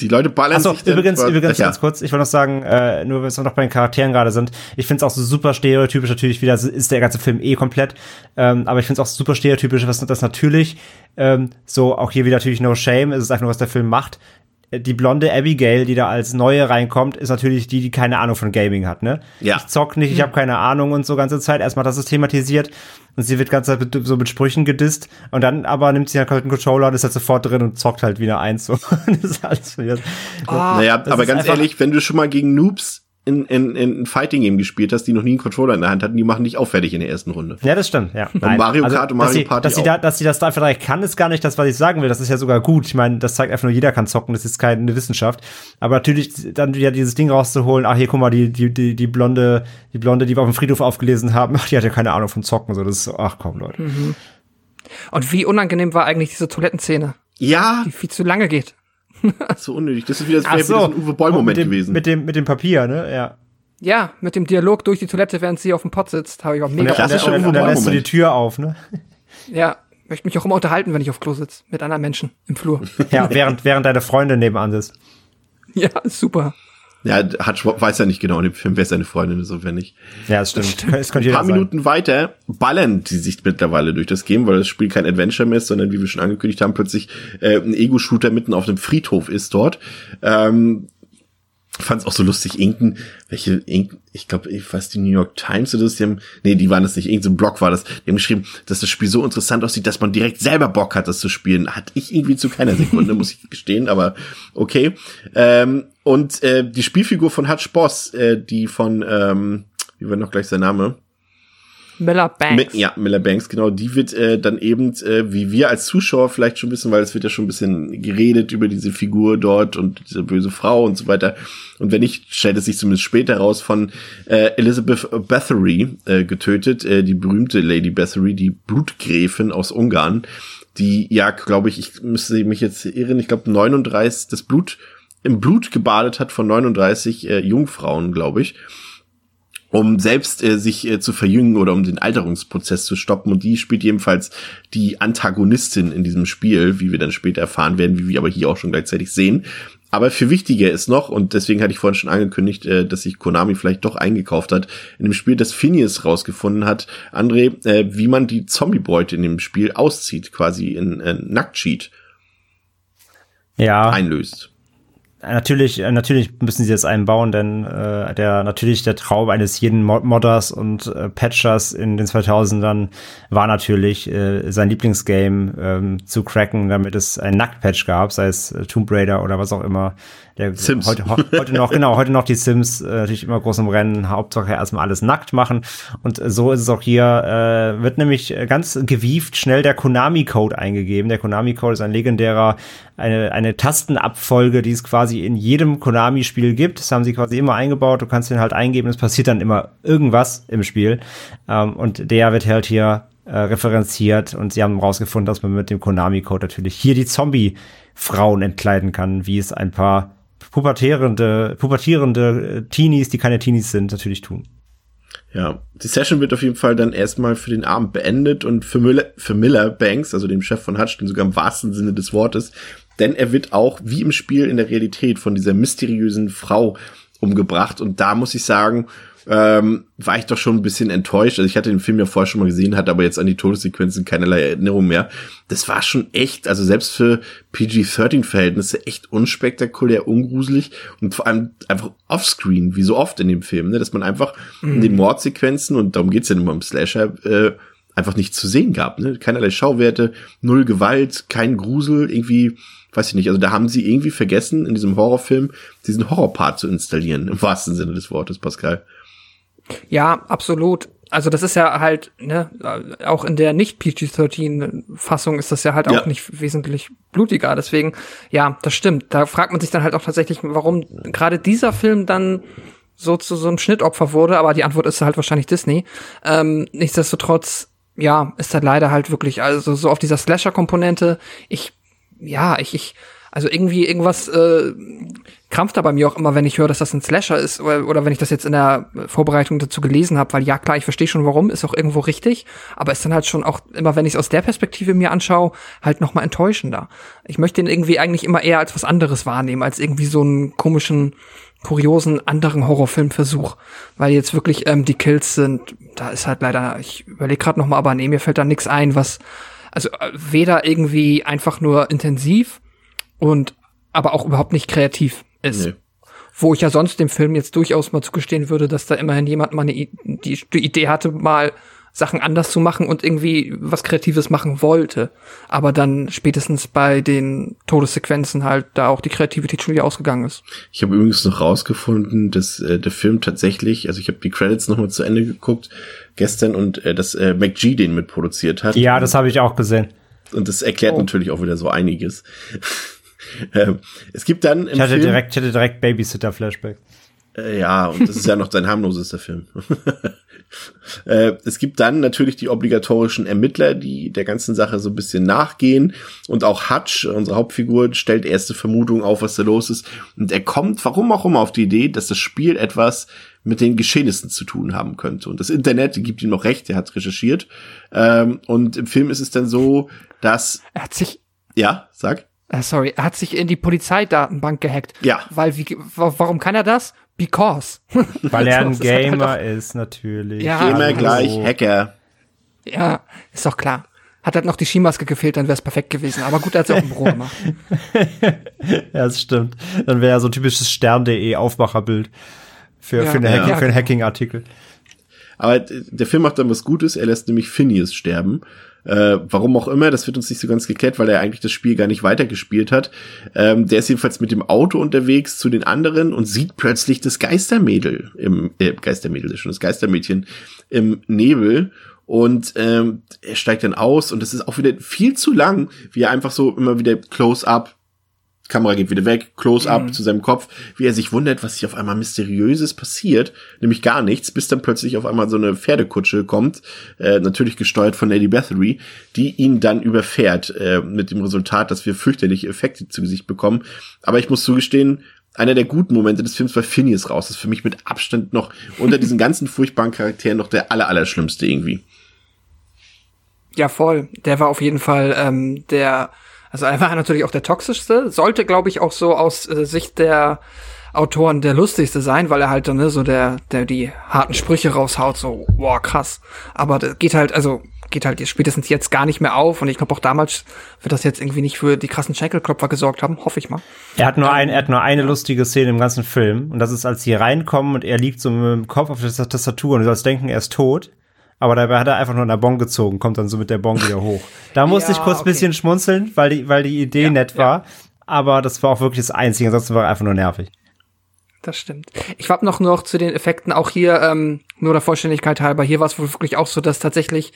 Die Leute ballern sich. Übrigens ganz kurz, ich wollte noch sagen, nur wenn wir noch bei den Charakteren gerade sind, ich finde es auch so super stereotypisch, natürlich wieder ist der ganze Film komplett, aber ich finde es auch super stereotypisch, was das natürlich, so auch hier wieder natürlich no shame, es ist einfach nur, was der Film macht. Die blonde Abigail, die da als Neue reinkommt, ist natürlich die keine Ahnung von Gaming hat, ne? Ja. Ich zock nicht, ich habe keine Ahnung und so ganze Zeit. Erstmal das ist thematisiert und sie wird ganze Zeit so mit Sprüchen gedisst und dann aber nimmt sie halt einen Controller und ist halt sofort drin und zockt halt wieder eins. So. Das ist alles weird. Naja, aber ganz ehrlich, wenn du schon mal gegen Noobs in Fighting-Game gespielt hast, die noch nie einen Controller in der Hand hatten, die machen dich auch fertig in der ersten Runde. Ja, das stimmt, ja. Und Mario Kart und Mario Party auch. Dass sie das da einfach kann, ist gar nicht das, was ich sagen will. Das ist ja sogar gut. Ich meine, das zeigt einfach nur, jeder kann zocken. Das ist keine Wissenschaft. Aber natürlich dann wieder dieses Ding rauszuholen, ach, hier, guck mal, die Blonde, die wir auf dem Friedhof aufgelesen haben, ach, die hat ja keine Ahnung vom Zocken. So, das ist so, ach komm, Leute. Mhm. Und wie unangenehm war eigentlich diese Toilettenszene? Ja. Die viel zu lange geht. So unnötig. Das ist wieder so ein Uwe Boll-Moment gewesen. Mit dem Papier, ne? Ja. Ja, mit dem Dialog durch die Toilette, während sie auf dem Pott sitzt, habe ich auch mega. Und dann lässt du die Tür auf, ne? Ja, möchte mich auch immer unterhalten, wenn ich auf Klo sitze, mit anderen Menschen im Flur. Ja, während deine Freundin nebenan sitzt. Ja, super. Ja, weiß ja nicht genau in dem Film, wer seine Freundin ist und wer nicht. Ja, das stimmt. Das könnte jeder sein. Ein paar Minuten weiter ballern die sich mittlerweile durch das Game, weil das Spiel kein Adventure mehr ist, sondern wie wir schon angekündigt haben, plötzlich ein Ego-Shooter mitten auf einem Friedhof ist dort. Fand's auch so lustig, die New York Times oder das, die waren das nicht, irgendein so ein Blog war das, die haben geschrieben, dass das Spiel so interessant aussieht, dass man direkt selber Bock hat, das zu spielen. Hatte ich irgendwie zu keiner Sekunde, muss ich gestehen, aber okay. Und die Spielfigur von Hutch Boss, die von, wie war noch gleich sein Name? Miller Banks. Miller Banks, genau. Die wird dann eben, wie wir als Zuschauer vielleicht schon wissen, weil es wird ja schon ein bisschen geredet über diese Figur dort und diese böse Frau und so weiter. Und wenn nicht, stellt es sich zumindest später raus, von Elizabeth Bathory getötet. Die berühmte Lady Bathory, die Blutgräfin aus Ungarn, die, ja, glaube ich, ich müsste mich jetzt irren, ich glaube 39, das Blut, im Blut gebadet hat von 39 Jungfrauen, glaube ich, um selbst sich zu verjüngen oder um den Alterungsprozess zu stoppen. Und die spielt jedenfalls die Antagonistin in diesem Spiel, wie wir dann später erfahren werden, wie wir aber hier auch schon gleichzeitig sehen. Aber viel wichtiger ist noch, und deswegen hatte ich vorhin schon angekündigt, dass sich Konami vielleicht doch eingekauft hat, in dem Spiel, dass Phineas rausgefunden hat, André, wie man die Zombiebeute in dem Spiel auszieht, quasi in Nacktcheat einlöst. Natürlich müssen sie das einbauen, denn der Traum eines jeden Modders und Patchers in den 2000ern war natürlich, sein Lieblingsgame zu cracken, damit es einen Nacktpatch gab, sei es Tomb Raider oder was auch immer. Sims. Heute noch die Sims, natürlich immer groß im Rennen, Hauptsache erstmal alles nackt machen. Und so ist es auch hier, wird nämlich ganz gewieft schnell der Konami-Code eingegeben. Der Konami-Code ist ein legendärer, eine Tastenabfolge, die es quasi in jedem Konami-Spiel gibt. Das haben sie quasi immer eingebaut. Du kannst den halt eingeben, es passiert dann immer irgendwas im Spiel. Und der wird halt hier referenziert und sie haben rausgefunden, dass man mit dem Konami-Code natürlich hier die Zombie-Frauen entkleiden kann, wie es ein paar pubertierende Teenies, die keine Teenies sind, natürlich tun. Ja, die Session wird auf jeden Fall dann erstmal für den Abend beendet und für Miller Banks, also dem Chef von Hutchins, sogar im wahrsten Sinne des Wortes, denn er wird auch, wie im Spiel, in der Realität von dieser mysteriösen Frau umgebracht und da muss ich sagen, war ich doch schon ein bisschen enttäuscht. Also ich hatte den Film ja vorher schon mal gesehen, hatte aber jetzt an die Todessequenzen keinerlei Erinnerung mehr. Das war schon echt, also selbst für PG-13-Verhältnisse, echt unspektakulär, ungruselig und vor allem einfach offscreen, wie so oft in dem Film, ne? Dass man einfach in den Mordsequenzen, und darum geht's ja immer im Slasher, einfach nichts zu sehen gab, ne? Keinerlei Schauwerte, null Gewalt, kein Grusel, irgendwie, weiß ich nicht, also da haben sie irgendwie vergessen, in diesem Horrorfilm diesen Horrorpart zu installieren, im wahrsten Sinne des Wortes, Pascal. Ja, absolut. Also das ist ja halt, ne, auch in der Nicht-PG-13-Fassung ist das ja halt auch nicht wesentlich blutiger. Deswegen, ja, das stimmt. Da fragt man sich dann halt auch tatsächlich, warum gerade dieser Film dann so zu so einem Schnittopfer wurde. Aber die Antwort ist halt wahrscheinlich Disney. Nichtsdestotrotz, ja, ist das leider halt wirklich, also so auf dieser Slasher-Komponente, also irgendwie irgendwas krampft da bei mir auch immer, wenn ich höre, dass das ein Slasher ist oder wenn ich das jetzt in der Vorbereitung dazu gelesen habe, weil ja klar, ich verstehe schon warum, ist auch irgendwo richtig, aber ist dann halt schon auch immer, wenn ich es aus der Perspektive mir anschaue, halt nochmal enttäuschender. Ich möchte ihn irgendwie eigentlich immer eher als was anderes wahrnehmen, als irgendwie so einen komischen, kuriosen, anderen Horrorfilmversuch, weil jetzt wirklich die Kills sind, da ist halt leider, ich überlege gerade nochmal, aber nee, mir fällt da nichts ein, was, also weder irgendwie einfach nur intensiv und aber auch überhaupt nicht kreativ ist. Nee. Wo ich ja sonst dem Film jetzt durchaus mal zugestehen würde, dass da immerhin jemand mal die Idee hatte, mal Sachen anders zu machen und irgendwie was Kreatives machen wollte. Aber dann spätestens bei den Todessequenzen halt da auch die Kreativität schon wieder ausgegangen ist. Ich habe übrigens noch rausgefunden, dass der Film tatsächlich, also ich habe die Credits nochmal zu Ende geguckt gestern und dass McG den mitproduziert hat. Ja, das habe ich auch gesehen. Und das erklärt natürlich auch wieder so einiges. Es gibt dann im Film... Ich hatte direkt Babysitter-Flashback. Ja, und das ist ja noch sein harmlosester Film. Es gibt dann natürlich die obligatorischen Ermittler, die der ganzen Sache so ein bisschen nachgehen. Und auch Hutch, unsere Hauptfigur, stellt erste Vermutungen auf, was da los ist. Und er kommt, warum auch immer, auf die Idee, dass das Spiel etwas mit den Geschehnissen zu tun haben könnte. Und das Internet gibt ihm noch recht, er hat recherchiert. Und im Film ist es dann so, dass... Er hat sich... Ja, sag. Sorry, er hat sich in die Polizeidatenbank gehackt. Ja. Weil, warum kann er das? Because. Weil er ein Gamer halt ist, natürlich. Ja, Gamer also gleich Hacker. Ja, ist doch klar. Hat halt noch die Skimaske gefehlt, dann wäre es perfekt gewesen. Aber gut, er hat es auch im Büro gemacht. Ja, das stimmt. Dann wäre ja so ein typisches Stern.de-Aufmacherbild für einen Hacking-Artikel. Aber der Film macht dann was Gutes, er lässt nämlich Phineas sterben. Warum auch immer, das wird uns nicht so ganz geklärt, weil er eigentlich das Spiel gar nicht weitergespielt hat. Der ist jedenfalls mit dem Auto unterwegs zu den anderen und sieht plötzlich das Geistermädel das Geistermädchen im Nebel. Und er steigt dann aus und das ist auch wieder viel zu lang, wie er einfach so immer wieder Close-Up, Kamera geht wieder weg, Close-Up zu seinem Kopf, wie er sich wundert, was sich auf einmal Mysteriöses passiert, nämlich gar nichts, bis dann plötzlich auf einmal so eine Pferdekutsche kommt, natürlich gesteuert von Lady Bathory, die ihn dann überfährt, mit dem Resultat, dass wir fürchterliche Effekte zu Gesicht bekommen. Aber ich muss zugestehen, einer der guten Momente des Films war Phineas raus. Das ist für mich mit Abstand noch unter diesen ganzen furchtbaren Charakteren noch der allerallerschlimmste irgendwie. Ja, voll. Der war auf jeden Fall Also er war natürlich auch der toxischste, sollte, glaube ich, auch so aus Sicht der Autoren der lustigste sein, weil er halt dann so der die harten Sprüche raushaut, so, wow, krass. Aber das geht halt spätestens jetzt gar nicht mehr auf und ich glaube auch damals wird das jetzt irgendwie nicht für die krassen Schenkelklopfer gesorgt haben, hoffe ich mal. Er hat nur eine lustige Szene im ganzen Film und das ist, als sie reinkommen und er liegt so mit dem Kopf auf der Tastatur und du sollst denken, er ist tot. Aber dabei hat er einfach nur eine Bon gezogen, kommt dann so mit der Bon wieder hoch. Da musste ich kurz ein bisschen schmunzeln, weil die Idee nett war. Ja. Aber das war auch wirklich das Einzige, ansonsten war er einfach nur nervig. Das stimmt. Ich habe noch zu den Effekten auch hier, nur der Vollständigkeit halber, hier war es wohl wirklich auch so, dass tatsächlich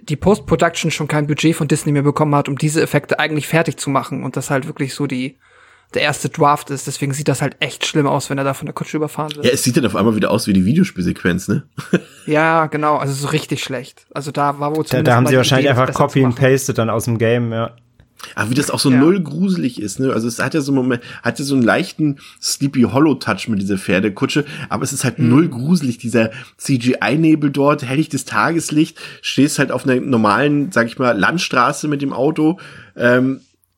die Post-Production schon kein Budget von Disney mehr bekommen hat, um diese Effekte eigentlich fertig zu machen. Und das halt wirklich so der erste Draft ist, deswegen sieht das halt echt schlimm aus, wenn er da von der Kutsche überfahren wird. Ja, es sieht dann auf einmal wieder aus wie die Videospielsequenz, ne? Ja, genau, also so richtig schlecht. Also da war wohl zumindest Da haben sie wahrscheinlich Idee, einfach Copy and Paste dann aus dem Game, ja. Aber wie das auch so null gruselig ist, ne? Also es hat ja so einen Moment, hat ja so einen leichten Sleepy Hollow Touch mit dieser Pferdekutsche, aber es ist halt null gruselig, dieser CGI-Nebel dort, helllichtes Tageslicht, stehst halt auf einer normalen, sag ich mal, Landstraße mit dem Auto,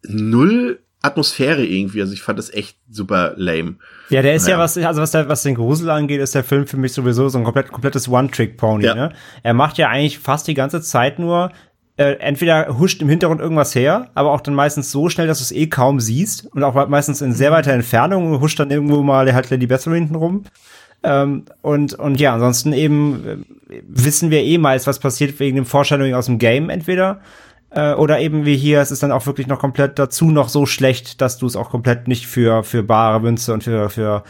null Atmosphäre irgendwie, also ich fand das echt super lame. Ja, der ist was den Grusel angeht, ist der Film für mich sowieso so ein komplettes One-Trick-Pony, ne? Er macht ja eigentlich fast die ganze Zeit nur, entweder huscht im Hintergrund irgendwas her, aber auch dann meistens so schnell, dass du es kaum siehst und auch meistens in sehr weiter Entfernung und huscht dann irgendwo mal halt Lady Bathory hinten rum. Und ja, ansonsten eben wissen wir meist, was passiert wegen dem Foreshadowing aus dem Game entweder. Oder eben wie hier, es ist dann auch wirklich noch komplett dazu noch so schlecht, dass du es auch komplett nicht für bare Münze und für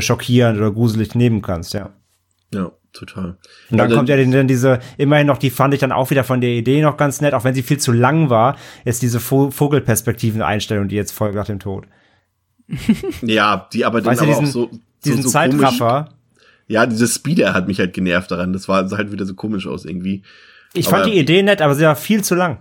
schockierend oder gruselig nehmen kannst, ja. Ja, total. Und dann kommt ja dann diese, immerhin noch, die fand ich dann auch wieder von der Idee noch ganz nett, auch wenn sie viel zu lang war, ist diese Vogelperspektiven-Einstellung, die jetzt folgt nach dem Tod. Ja, die aber dann aber auch diesen so Zeitraffer. Ja, dieses Speeder hat mich halt genervt daran, das war halt wieder so komisch aus irgendwie. Ich fand die Idee nett, aber sie war viel zu lang.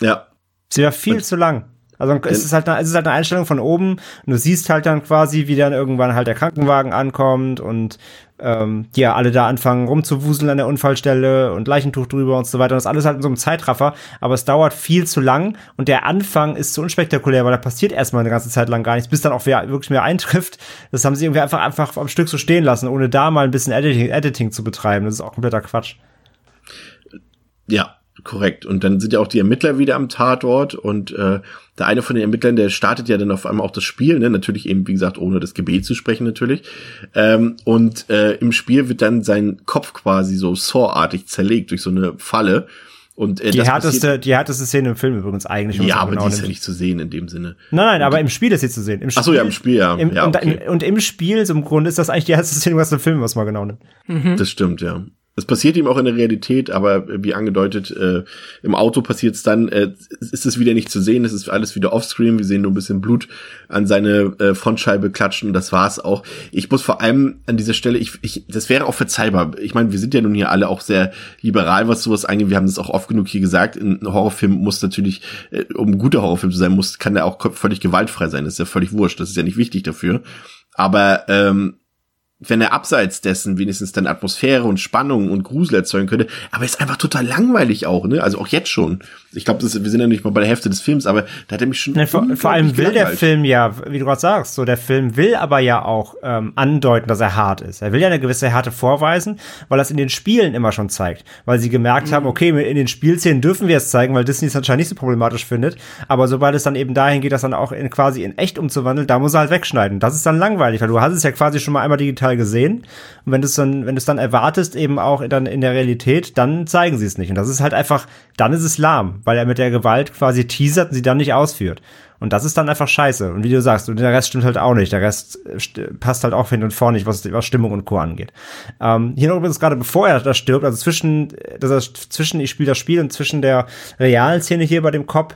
Ja. Sie war viel zu lang. Also es ist halt eine Einstellung von oben und du siehst halt dann quasi, wie dann irgendwann halt der Krankenwagen ankommt und alle da anfangen rumzuwuseln an der Unfallstelle und Leichentuch drüber und so weiter. Und das alles halt in so einem Zeitraffer, aber es dauert viel zu lang und der Anfang ist so unspektakulär, weil da passiert erstmal eine ganze Zeit lang gar nichts, bis dann auch wirklich mehr eintrifft. Das haben sie irgendwie einfach am Stück so stehen lassen, ohne da mal ein bisschen Editing zu betreiben. Das ist auch kompletter Quatsch. Ja, korrekt. Und dann sind ja auch die Ermittler wieder am Tatort und der eine von den Ermittlern, der startet ja dann auf einmal auch das Spiel, ne? Natürlich eben, wie gesagt, ohne das Gebet zu sprechen natürlich. Und im Spiel wird dann sein Kopf quasi so Saw-artig zerlegt durch so eine Falle. Und die härteste Szene im Film übrigens eigentlich. Ja, aber genau die ist ja nicht zu sehen in dem Sinne. Nein, aber im Spiel ist sie zu sehen. Ach so, ja, im Spiel, ja. Und im Spiel, so im Grunde, ist das eigentlich die härteste Szene, was der Film was mal genau nimmt. Mhm. Das stimmt, ja. Es passiert ihm auch in der Realität, aber wie angedeutet, im Auto passiert es dann, ist es wieder nicht zu sehen, es ist alles wieder offscreen, wir sehen nur ein bisschen Blut an seine Frontscheibe klatschen und das war's auch. Ich muss vor allem an dieser Stelle, das wäre auch verzeihbar, ich meine, wir sind ja nun hier alle auch sehr liberal, was sowas angeht, wir haben das auch oft genug hier gesagt, ein Horrorfilm muss natürlich, um ein guter Horrorfilm zu sein, kann der auch völlig gewaltfrei sein, das ist ja völlig wurscht, das ist ja nicht wichtig dafür, aber wenn er abseits dessen wenigstens dann Atmosphäre und Spannung und Grusel erzeugen könnte. Aber ist einfach total langweilig auch, ne? Also auch jetzt schon. Ich glaube, wir sind ja nicht mal bei der Hälfte des Films, aber da hat er mich schon... Ne, vor allem will der Film ja, wie du gerade sagst, so der Film will aber ja auch andeuten, dass er hart ist. Er will ja eine gewisse Härte vorweisen, weil das in den Spielen immer schon zeigt. Weil sie gemerkt haben, okay, in den Spielszenen dürfen wir es zeigen, weil Disney es anscheinend nicht so problematisch findet. Aber sobald es dann eben dahin geht, das dann auch quasi in echt umzuwandeln, da muss er halt wegschneiden. Das ist dann langweilig, weil du hast es ja quasi schon mal einmal digital gesehen. Und wenn du es dann erwartest, eben auch dann in der Realität, dann zeigen sie es nicht. Und das ist halt einfach, dann ist es lahm, weil er mit der Gewalt quasi teasert und sie dann nicht ausführt. Und das ist dann einfach scheiße. Und wie du sagst, und der Rest stimmt halt auch nicht. Der Rest passt halt auch hin und vor nicht, was Stimmung und Co. angeht. Hier noch übrigens gerade, bevor er da stirbt, also zwischen der realen Szene hier bei dem Cop,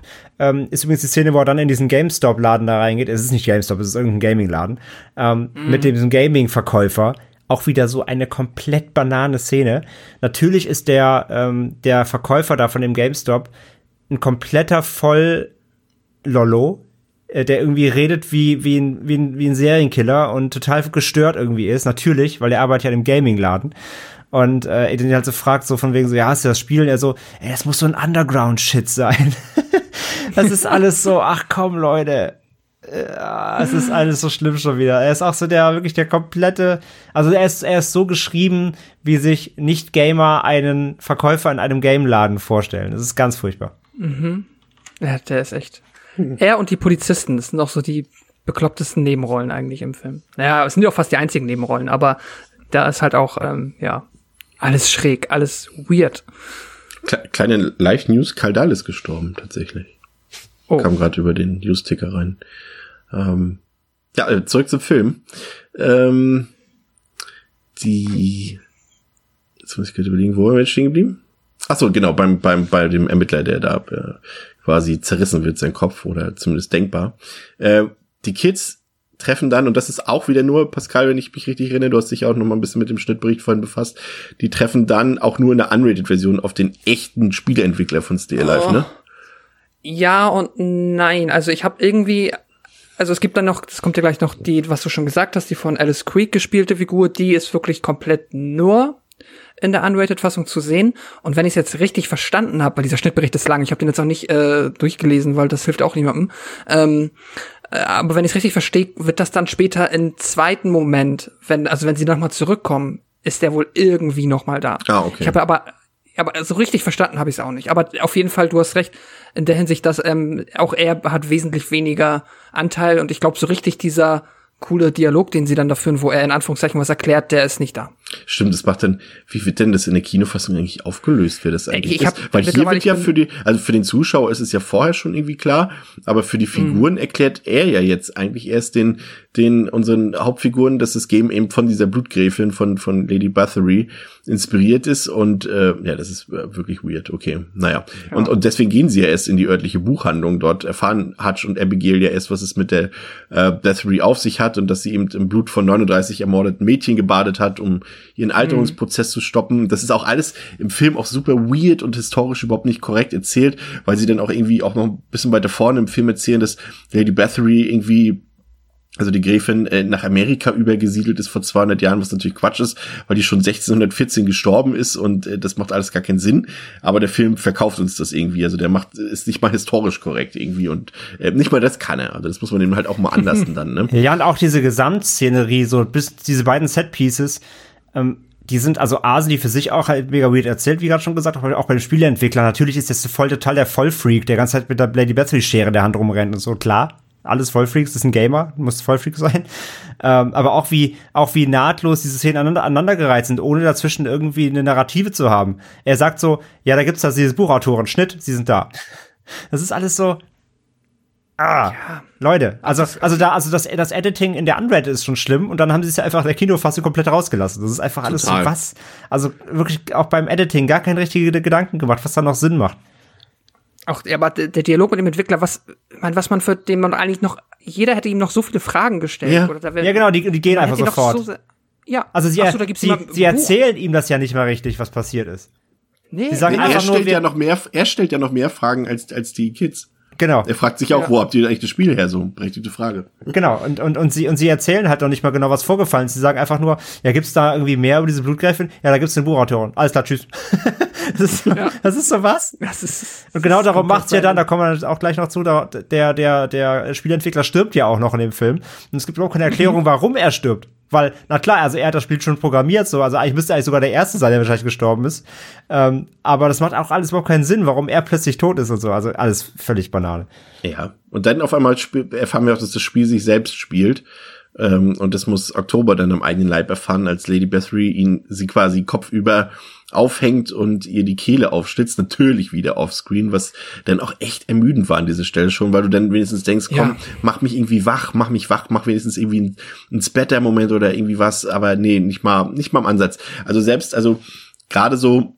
ist übrigens die Szene, wo er dann in diesen GameStop-Laden da reingeht. Es ist nicht GameStop, es ist irgendein Gaming-Laden. Mit diesem Gaming-Verkäufer. Auch wieder so eine komplett banane Szene. Natürlich ist der Verkäufer da von dem GameStop ein kompletter Voll-Lollo, der irgendwie redet wie ein Serienkiller und total gestört irgendwie ist. Natürlich, weil er arbeitet ja im Gaming-Laden. Und er den halt so fragt, so von wegen so, ja, hast du das Spiel? Und er so, ey, das muss so ein Underground-Shit sein. Das ist alles so, ach komm, Leute. Ja, es ist alles so schlimm schon wieder. Er ist auch so wirklich der komplette, also er ist so geschrieben, wie sich Nicht-Gamer einen Verkäufer in einem Game-Laden vorstellen. Das ist ganz furchtbar. Mhm. Ja, der ist echt. Er und die Polizisten, das sind auch so die beklopptesten Nebenrollen eigentlich im Film. Naja, es sind ja auch fast die einzigen Nebenrollen, aber da ist halt auch, alles schräg, alles weird. Kleine Live-News, Kaldal ist gestorben, tatsächlich. Oh. Kam gerade über den News-Ticker rein. Zurück zum Film. Jetzt muss ich gerade überlegen, wo waren wir jetzt stehen geblieben? Achso, genau, bei dem Ermittler, der da quasi zerrissen wird, sein Kopf, oder zumindest denkbar. Die Kids treffen dann, und das ist auch wieder nur, Pascal, wenn ich mich richtig erinnere, du hast dich auch noch mal ein bisschen mit dem Schnittbericht vorhin befasst, die treffen dann auch nur in der Unrated-Version auf den echten Spieleentwickler von Stay Alive, ne? Ja und nein, also ich habe irgendwie, also es gibt dann noch, das kommt ja gleich noch die, was du schon gesagt hast, die von Alice Creek gespielte Figur, die ist wirklich komplett nur in der Unrated-Fassung zu sehen. Und wenn ich es jetzt richtig verstanden habe, weil dieser Schnittbericht ist lang, ich habe den jetzt auch nicht durchgelesen, weil das hilft auch niemandem, aber wenn ich es richtig verstehe, wird das dann später im zweiten Moment, wenn sie nochmal zurückkommen, ist der wohl irgendwie nochmal da. Ah, okay. Ich habe aber so richtig verstanden habe ich es auch nicht. Aber auf jeden Fall, du hast recht in der Hinsicht, dass auch er hat wesentlich weniger Anteil. Und ich glaube, so richtig dieser coole Dialog, den sie dann da führen, wo er in Anführungszeichen was erklärt, der ist nicht da. Stimmt, das macht dann, wie wird denn das in der Kinofassung eigentlich aufgelöst, wer das eigentlich ist? Weil hier wird ja für den Zuschauer ist es ja vorher schon irgendwie klar, aber für die Figuren erklärt er ja jetzt eigentlich erst unseren Hauptfiguren, dass das Game eben von dieser Blutgräfin, von Lady Bathory inspiriert ist und, das ist wirklich weird, okay, naja. Ja. Und deswegen gehen sie ja erst in die örtliche Buchhandlung, dort erfahren Hutch und Abigail ja erst, was es mit der Bathory auf sich hat. Und dass sie eben im Blut von 39 ermordeten Mädchen gebadet hat, um ihren Alterungsprozess zu stoppen. Das ist auch alles im Film auch super weird und historisch überhaupt nicht korrekt erzählt, weil sie dann auch irgendwie auch noch ein bisschen weiter vorne im Film erzählen, dass Lady Bathory irgendwie, also die Gräfin, nach Amerika übergesiedelt ist vor 200 Jahren, was natürlich Quatsch ist, weil die schon 1614 gestorben ist und das macht alles gar keinen Sinn. Aber der Film verkauft uns das irgendwie. Also der ist nicht mal historisch korrekt irgendwie und nicht mal das kann er. Also das muss man eben halt auch mal anlassen dann, ne? Ja, und auch diese Gesamtszenerie, so bis diese beiden Setpieces, die sind, also die für sich auch halt mega weird erzählt, wie gerade schon gesagt, auch bei dem Spieleentwickler. Natürlich ist das total der Vollfreak, der ganze Zeit mit der Lady Bathory-Schere in der Hand rumrennt und so, klar. Alles Vollfreaks, das ist ein Gamer, muss Vollfreak sein. Aber auch wie nahtlos diese Szenen aneinandergereiht sind, ohne dazwischen irgendwie eine Narrative zu haben. Er sagt so, ja, da gibt's das dieses Buchautoren, Schnitt, sie sind da. Das ist alles so, ja. Leute, also das Editing in der Unrated ist schon schlimm und dann haben sie es ja einfach in der Kinofassung komplett rausgelassen. Das ist einfach alles total. So was. Also wirklich auch beim Editing gar keine richtigen Gedanken gemacht, was da noch Sinn macht. Auch, aber der Dialog mit dem Entwickler, was man für den man eigentlich noch, jeder hätte ihm noch so viele Fragen gestellt. Ja, oder ja genau, die gehen einfach sofort. Also sie erzählen ihm das ja nicht mal richtig, was passiert ist. Nee, sie sagen einfach er stellt ja noch mehr Fragen als die Kids. Genau. Er fragt sich auch, wo habt ihr eigentlich das Spiel her? So, berechtigte Frage. Genau, und sie erzählen halt noch nicht mal genau, was vorgefallen ist. Sie sagen einfach nur, ja, gibt's da irgendwie mehr über diese Blutgräfin? Ja, da gibt's den Buchautoren. Alles klar, tschüss. Und genau darum macht's ja dann, da kommen wir auch gleich noch zu, der Spielentwickler stirbt ja auch noch in dem Film. Und es gibt überhaupt keine Erklärung, warum er stirbt. Weil, na klar, also er hat das Spiel schon programmiert, so, also eigentlich müsste er eigentlich sogar der Erste sein, der wahrscheinlich gestorben ist. Aber das macht auch alles überhaupt keinen Sinn, warum er plötzlich tot ist und so. Also alles völlig banal. Ja, und dann auf einmal erfahren wir auch, dass das Spiel sich selbst spielt. Und das muss October dann am eigenen Leib erfahren, als Lady Bathory sie quasi kopfüber aufhängt und ihr die Kehle aufschlitzt, natürlich wieder offscreen, was dann auch echt ermüdend war an dieser Stelle schon, weil du dann wenigstens denkst, komm, mach mich wach, mach wenigstens irgendwie einen Spatter-Moment oder irgendwie was, aber nee, nicht mal im Ansatz. Also selbst, gerade so,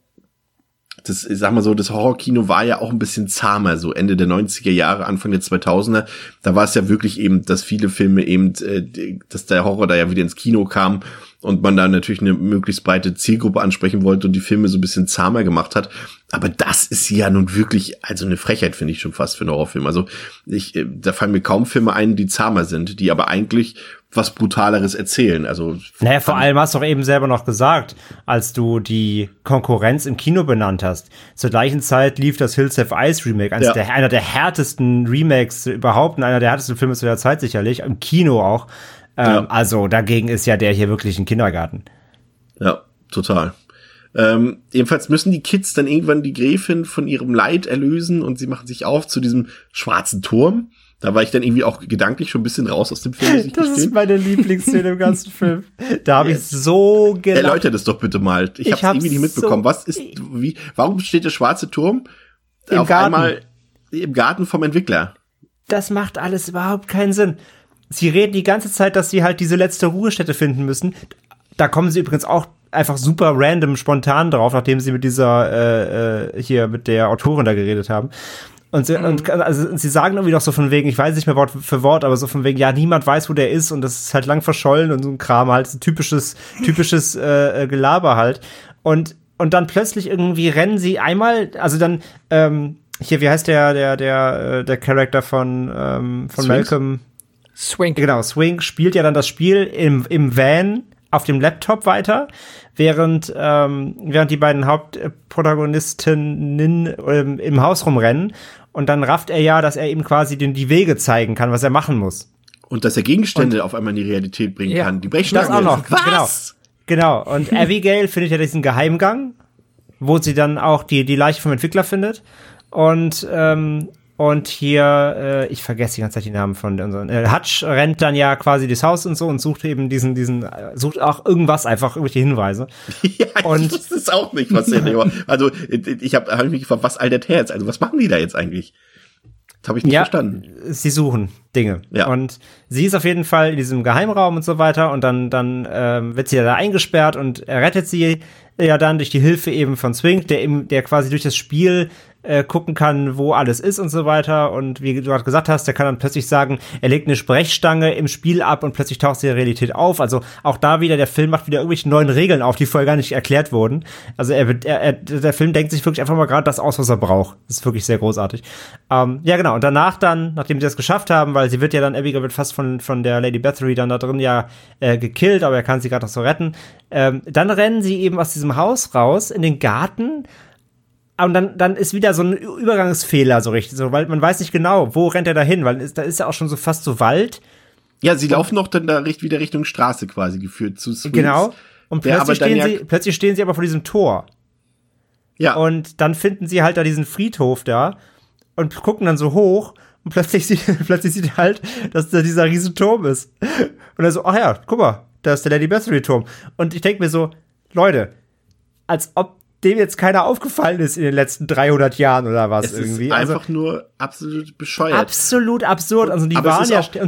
das, ich sag mal so, das Horrorkino war ja auch ein bisschen zahmer, so Ende der 90er Jahre, Anfang der 2000er. Da war es ja wirklich eben, dass viele Filme eben, dass der Horror da ja wieder ins Kino kam und man da natürlich eine möglichst breite Zielgruppe ansprechen wollte und die Filme so ein bisschen zahmer gemacht hat. Aber das ist ja nun wirklich, also eine Frechheit, finde ich schon fast für einen Horrorfilm. Also da fallen mir kaum Filme ein, die zahmer sind, die aber eigentlich was Brutaleres erzählen. Also naja, vor allem hast du doch eben selber noch gesagt, als du die Konkurrenz im Kino benannt hast. Zur gleichen Zeit lief das Hills Have Eyes Remake, einer der härtesten Remakes überhaupt und einer der härtesten Filme zu der Zeit sicherlich, im Kino auch. Ja. Also dagegen ist ja der hier wirklich ein Kindergarten. Ja, total. Jedenfalls müssen die Kids dann irgendwann die Gräfin von ihrem Leid erlösen und sie machen sich auf zu diesem schwarzen Turm. Da war ich dann irgendwie auch gedanklich schon ein bisschen raus aus dem Film. Das ist meine Lieblingsszene im ganzen Film. Da habe ich so gelacht. Erläutere das doch bitte mal. Ich habe irgendwie nicht mitbekommen. Was ist, wie, warum steht der schwarze Turm auf einmal im Garten vom Entwickler? Das macht alles überhaupt keinen Sinn. Sie reden die ganze Zeit, dass sie halt diese letzte Ruhestätte finden müssen. Da kommen sie übrigens auch einfach super random, spontan drauf, nachdem sie mit dieser, hier mit der Autorin da geredet haben. Und sie sagen irgendwie doch so von wegen, ich weiß nicht mehr Wort für Wort, aber so von wegen, ja, niemand weiß, wo der ist und das ist halt lang verschollen und so ein Kram halt, so typisches Gelaber halt. Und dann plötzlich irgendwie rennen sie einmal, also dann, hier, wie heißt der Charakter von Malcolm? Swing. Genau, Swing spielt ja dann das Spiel im Van auf dem Laptop weiter, während die beiden Hauptprotagonistinnen im Haus rumrennen. Und dann rafft er ja, dass er ihm quasi die Wege zeigen kann, was er machen muss. Und dass er Gegenstände auf einmal in die Realität bringen kann. Die brechen das auch noch. Was? Genau. Und Abigail findet ja diesen Geheimgang, wo sie dann auch die Leiche vom Entwickler findet. Und hier, ich vergesse die ganze Zeit die Namen von unseren, Hutch rennt dann ja quasi durchs Haus und so und sucht eben sucht auch irgendwas, einfach irgendwelche Hinweise. Ja, und das ist auch nicht, was der Thema. Also, ich habe mich gefragt, was altert her jetzt? Also, was machen die da jetzt eigentlich? Das habe ich nicht verstanden. Sie suchen Dinge. Ja. Und sie ist auf jeden Fall in diesem Geheimraum und so weiter und dann wird sie ja da eingesperrt und rettet sie ja dann durch die Hilfe eben von Swing, der quasi durch das Spiel gucken kann, wo alles ist und so weiter. Und wie du gerade gesagt hast, der kann dann plötzlich sagen, er legt eine Sprechstange im Spiel ab und plötzlich taucht die Realität auf. Also auch da wieder, der Film macht wieder irgendwelche neuen Regeln auf, die vorher gar nicht erklärt wurden. Also der Film denkt sich wirklich einfach mal gerade das aus, was er braucht. Das ist wirklich sehr großartig. Ja, genau. Und danach dann, nachdem sie das geschafft haben, weil sie wird ja dann, Abigail wird fast von der Lady Bathory dann da drin ja gekillt, aber er kann sie gerade noch so retten. Dann rennen sie eben aus diesem Haus raus in den Garten. Und dann ist wieder so ein Übergangsfehler so richtig, so, weil man weiß nicht genau, wo rennt er da hin, weil da ist ja auch schon so fast so Wald. Ja, sie laufen noch dann da wieder Richtung Straße quasi geführt zu Swings. Genau. Und plötzlich stehen sie aber vor diesem Tor. Ja. Und dann finden sie halt da diesen Friedhof da und gucken dann so hoch und plötzlich sieht halt, dass da dieser riesen Turm ist. Und dann so, ach ja, guck mal, da ist der Lady Bathory Turm. Und ich denke mir so, Leute, als ob dem jetzt keiner aufgefallen ist in den letzten 300 Jahren oder was irgendwie. Es ist einfach nur absolut bescheuert. Absolut absurd. Also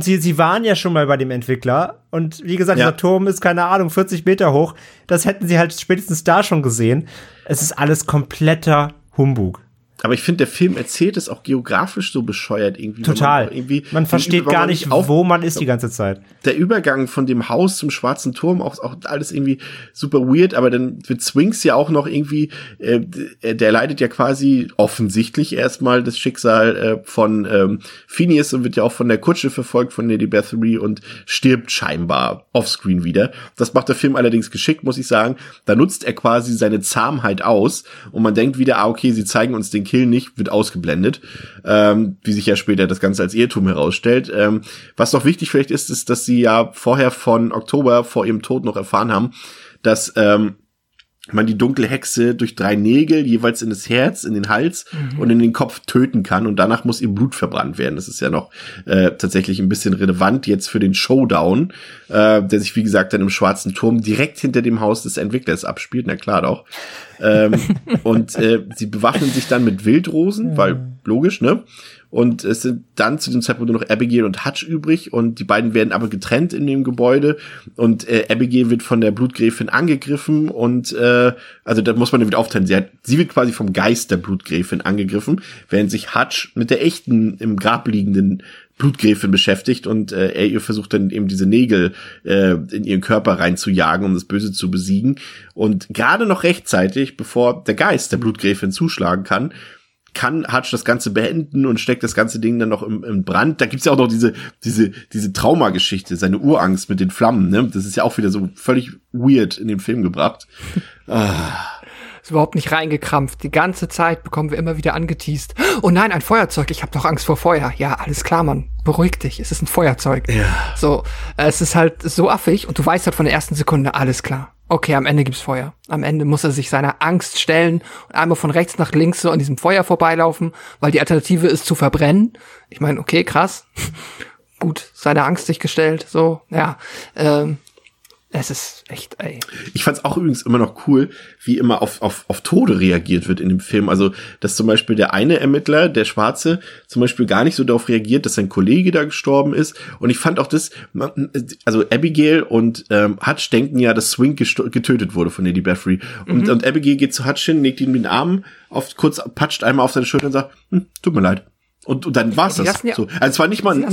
sie waren ja schon mal bei dem Entwickler und wie gesagt, dieser Turm ist, keine Ahnung, 40 Meter hoch. Das hätten sie halt spätestens da schon gesehen. Es ist alles kompletter Humbug. Aber ich finde, der Film erzählt es auch geografisch so bescheuert irgendwie. Total. Man versteht gar nicht, wo man ist die ganze Zeit. Der Übergang von dem Haus zum Schwarzen Turm, auch alles irgendwie super weird, aber dann wird Swings ja auch noch irgendwie, der leidet ja quasi offensichtlich erstmal das Schicksal von Phineas und wird ja auch von der Kutsche verfolgt, von Lady Bathory, und stirbt scheinbar offscreen wieder. Das macht der Film allerdings geschickt, muss ich sagen. Da nutzt er quasi seine Zahmheit aus und man denkt wieder, ah okay, sie zeigen uns den Kill nicht, wird ausgeblendet, wie sich ja später das Ganze als Irrtum herausstellt. Was noch wichtig vielleicht ist, dass sie ja vorher von Oktober vor ihrem Tod noch erfahren haben, dass man die dunkle Hexe durch 3 Nägel jeweils in das Herz, in den Hals und in den Kopf töten kann, und danach muss ihr Blut verbrannt werden. Das ist ja noch tatsächlich ein bisschen relevant jetzt für den Showdown, der sich, wie gesagt, dann im Schwarzen Turm direkt hinter dem Haus des Entwicklers abspielt. Na klar doch. Und sie bewaffnen sich dann mit Wildrosen, weil logisch, ne? Und es sind dann zu dem Zeitpunkt nur noch Abigail und Hutch übrig, und die beiden werden aber getrennt in dem Gebäude, und Abigail wird von der Blutgräfin angegriffen, und also da muss man damit aufteilen. Sie wird quasi vom Geist der Blutgräfin angegriffen, während sich Hutch mit der echten, im Grab liegenden Blutgräfin beschäftigt, und er ihr versucht dann eben diese Nägel in ihren Körper reinzujagen, um das Böse zu besiegen. Und gerade noch rechtzeitig, bevor der Geist der Blutgräfin zuschlagen kann Hutch das Ganze beenden und steckt das ganze Ding dann noch im Brand. Da gibt's ja auch noch diese Traumageschichte, seine Urangst mit den Flammen, ne? Das ist ja auch wieder so völlig weird in den Film gebracht. Ist überhaupt nicht reingekrampft. Die ganze Zeit bekommen wir immer wieder angeteast. Oh nein, ein Feuerzeug, ich habe doch Angst vor Feuer. Ja, alles klar, Mann, beruhig dich, es ist ein Feuerzeug. Ja. So, es ist halt so affig, und du weißt halt von der ersten Sekunde, alles klar. Okay, am Ende gibt's Feuer. Am Ende muss er sich seiner Angst stellen und einmal von rechts nach links so an diesem Feuer vorbeilaufen, weil die Alternative ist zu verbrennen. Ich meine, okay, krass. Gut, seiner Angst sich gestellt, so, ja. Es ist echt, ey. Ich fand's auch übrigens immer noch cool, wie immer auf Tode reagiert wird in dem Film. Also, dass zum Beispiel der eine Ermittler, der Schwarze, zum Beispiel gar nicht so darauf reagiert, dass sein Kollege da gestorben ist. Und ich fand auch das, also Abigail und Hutch denken ja, dass Swing getötet wurde von Lady Bathory. Und Abigail geht zu Hutch hin, legt ihm den Arm auf, kurz patscht einmal auf seine Schulter und sagt, tut mir leid. Und dann war's das. So. Also es war nicht mal ein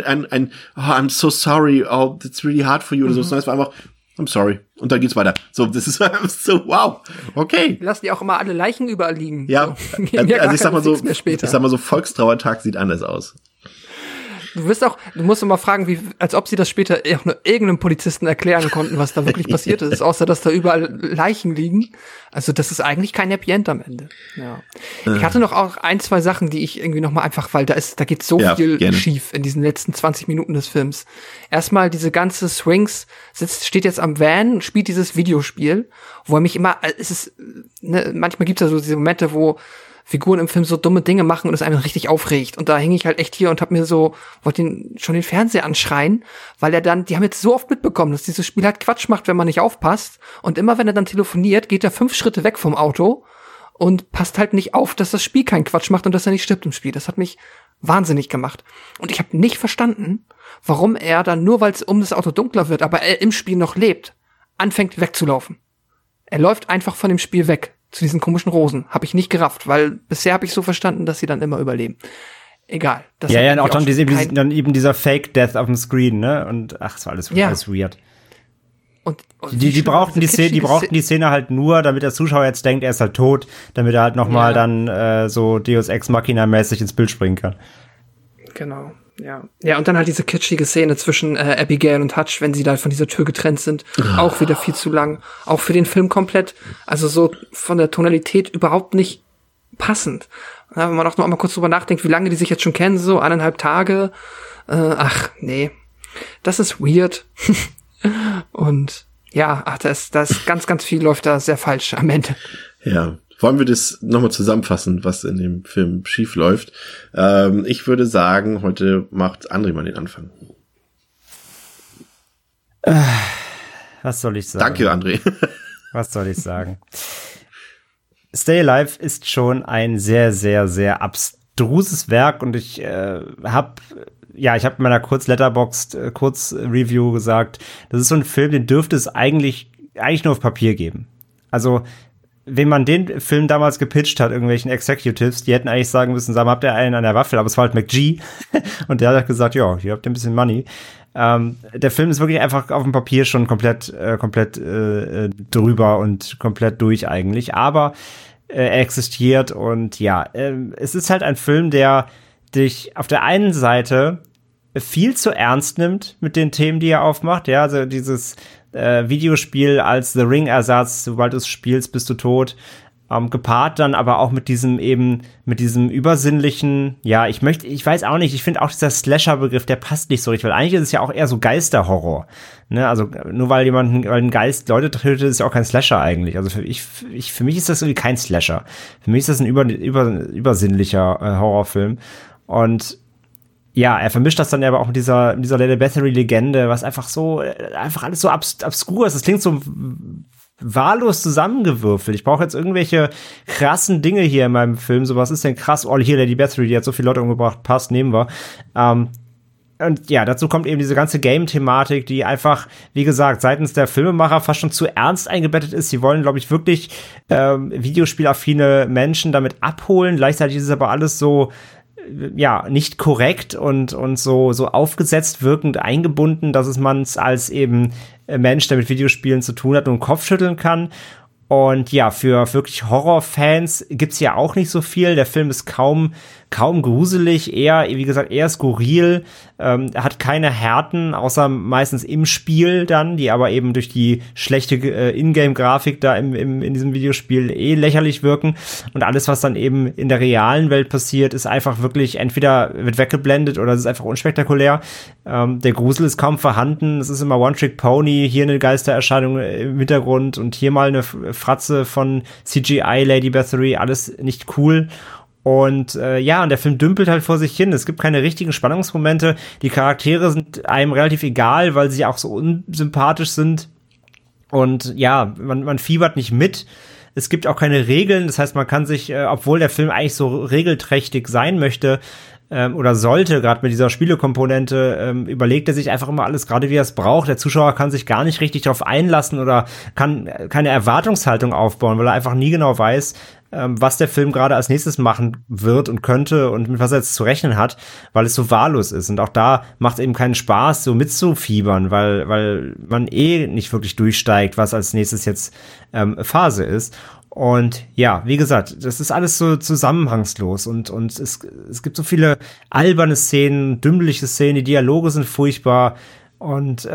oh, I'm so sorry, oh, it's really hard for you oder so, sondern es war einfach, I'm sorry. Und dann geht's weiter. So, das ist so, wow, okay. Wir lassen ja auch immer alle Leichen überall liegen. Ja, so. Also ich sag mal so, Volkstrauertag sieht anders aus. Du musst immer fragen, als ob sie das später auch nur irgendeinem Polizisten erklären konnten, was da wirklich passiert ist, außer dass da überall Leichen liegen. Also das ist eigentlich kein Happy End am Ende. Ja. Ich hatte noch auch 1, 2 Sachen, die ich irgendwie noch mal einfach, weil da geht so viel schief in diesen letzten 20 Minuten des Films. Erstmal diese ganze Swings steht jetzt am Van, spielt dieses Videospiel, wo er mich immer, es ist, ne, manchmal gibt's ja so diese Momente, wo Figuren im Film so dumme Dinge machen und es einem richtig aufregt. Und da hing ich halt echt hier und hab mir so, wollte schon den Fernseher anschreien, weil er dann, die haben jetzt so oft mitbekommen, dass dieses Spiel halt Quatsch macht, wenn man nicht aufpasst. Und immer wenn er dann telefoniert, geht er 5 Schritte weg vom Auto und passt halt nicht auf, dass das Spiel keinen Quatsch macht und dass er nicht stirbt im Spiel. Das hat mich wahnsinnig gemacht. Und ich habe nicht verstanden, warum er dann, nur weil es um das Auto dunkler wird, aber er im Spiel noch lebt, anfängt wegzulaufen. Er läuft einfach von dem Spiel weg. Zu diesen komischen Rosen. Habe ich nicht gerafft, weil bisher habe ich so verstanden, dass sie dann immer überleben. Egal. Das ja, und auch dann eben dieser Fake-Death auf dem Screen, ne? Und ach, es war alles weird. Und die brauchten die Szene halt nur, damit der Zuschauer jetzt denkt, er ist halt tot, damit er halt nochmal dann so Deus Ex Machina-mäßig ins Bild springen kann. Genau. Ja, und dann halt diese kitschige Szene zwischen Abigail und Hutch, wenn sie da von dieser Tür getrennt sind. Auch wieder viel zu lang. Auch für den Film komplett. Also so von der Tonalität überhaupt nicht passend. Ja, wenn man auch noch mal kurz drüber nachdenkt, wie lange die sich jetzt schon kennen, so 1,5 Tage. Ach, nee. Das ist weird. Und ja, das ganz, ganz viel läuft da sehr falsch am Ende. Ja. Wollen wir das nochmal zusammenfassen, was in dem Film schief läuft? Ich würde sagen, heute macht André mal den Anfang. Was soll ich sagen? Danke, André. Was soll ich sagen? Stay Alive ist schon ein sehr, sehr, sehr abstruses Werk, und ich habe in meiner Letterboxd-Kurzreview gesagt, das ist so ein Film, den dürfte es eigentlich nur auf Papier geben. Also Wenn man den Film damals gepitcht hat, irgendwelchen Executives, die hätten eigentlich sagen müssen, habt ihr einen an der Waffel, aber es war halt McG. Und der hat gesagt, ja, hier habt ihr ein bisschen Money. Der Film ist wirklich einfach auf dem Papier schon komplett drüber und komplett durch eigentlich, aber er existiert und ja, es ist halt ein Film, der dich auf der einen Seite viel zu ernst nimmt mit den Themen, die er aufmacht, ja, also dieses Videospiel als The Ring-Ersatz, sobald du es spielst, bist du tot. Gepaart dann aber auch mit diesem eben, mit diesem übersinnlichen, ja, ich weiß auch nicht, ich finde auch dieser Slasher-Begriff, der passt nicht so richtig, weil eigentlich ist es ja auch eher so Geisterhorror, ne, also nur weil ein Geist Leute tötet, ist ja auch kein Slasher eigentlich, also für mich ist das irgendwie kein Slasher, für mich ist das ein übersinnlicher Horrorfilm und ja, er vermischt das dann aber auch mit dieser Lady Bathory-Legende, was einfach so, einfach alles so obskur ist, das klingt so wahllos zusammengewürfelt. Ich brauche jetzt irgendwelche krassen Dinge hier in meinem Film. So, was ist denn krass? Oh, hier Lady Bathory, die hat so viele Leute umgebracht. Passt, nehmen wir. Und ja, dazu kommt eben diese ganze Game-Thematik, die einfach, wie gesagt, seitens der Filmemacher fast schon zu ernst eingebettet ist. Sie wollen, glaube ich, wirklich videospielaffine Menschen damit abholen. Gleichzeitig ist es aber alles so, ja, nicht korrekt und so aufgesetzt wirkend eingebunden, dass man es als eben Mensch, der mit Videospielen zu tun hat, nur den Kopf schütteln kann. Und ja, für wirklich Horrorfans gibt's ja auch nicht so viel. Der Film ist kaum gruselig, eher, wie gesagt, eher skurril, hat keine Härten, außer meistens im Spiel dann, die aber eben durch die schlechte Ingame-Grafik da in diesem Videospiel lächerlich wirken. Und alles, was dann eben in der realen Welt passiert, ist einfach wirklich, entweder wird weggeblendet oder es ist einfach unspektakulär. Der Grusel ist kaum vorhanden, es ist immer One-Trick-Pony, hier eine Geistererscheinung im Hintergrund und hier mal eine Fratze von CGI, Lady Bathory, alles nicht cool. Und ja, und der Film dümpelt halt vor sich hin. Es gibt keine richtigen Spannungsmomente. Die Charaktere sind einem relativ egal, weil sie auch so unsympathisch sind. Und ja, man fiebert nicht mit. Es gibt auch keine Regeln. Das heißt, man kann sich, obwohl der Film eigentlich so regelträchtig sein möchte, oder sollte, gerade mit dieser Spielekomponente, überlegt er sich einfach immer alles gerade, wie er es braucht. Der Zuschauer kann sich gar nicht richtig darauf einlassen oder kann keine Erwartungshaltung aufbauen, weil er einfach nie genau weiß, was der Film gerade als nächstes machen wird und könnte und mit was er jetzt zu rechnen hat, weil es so wahllos ist. Und auch da macht es eben keinen Spaß, so mitzufiebern, weil man nicht wirklich durchsteigt, was als nächstes jetzt Phase ist. Und ja, wie gesagt, das ist alles so zusammenhangslos und es gibt so viele alberne Szenen, dümmliche Szenen, die Dialoge sind furchtbar und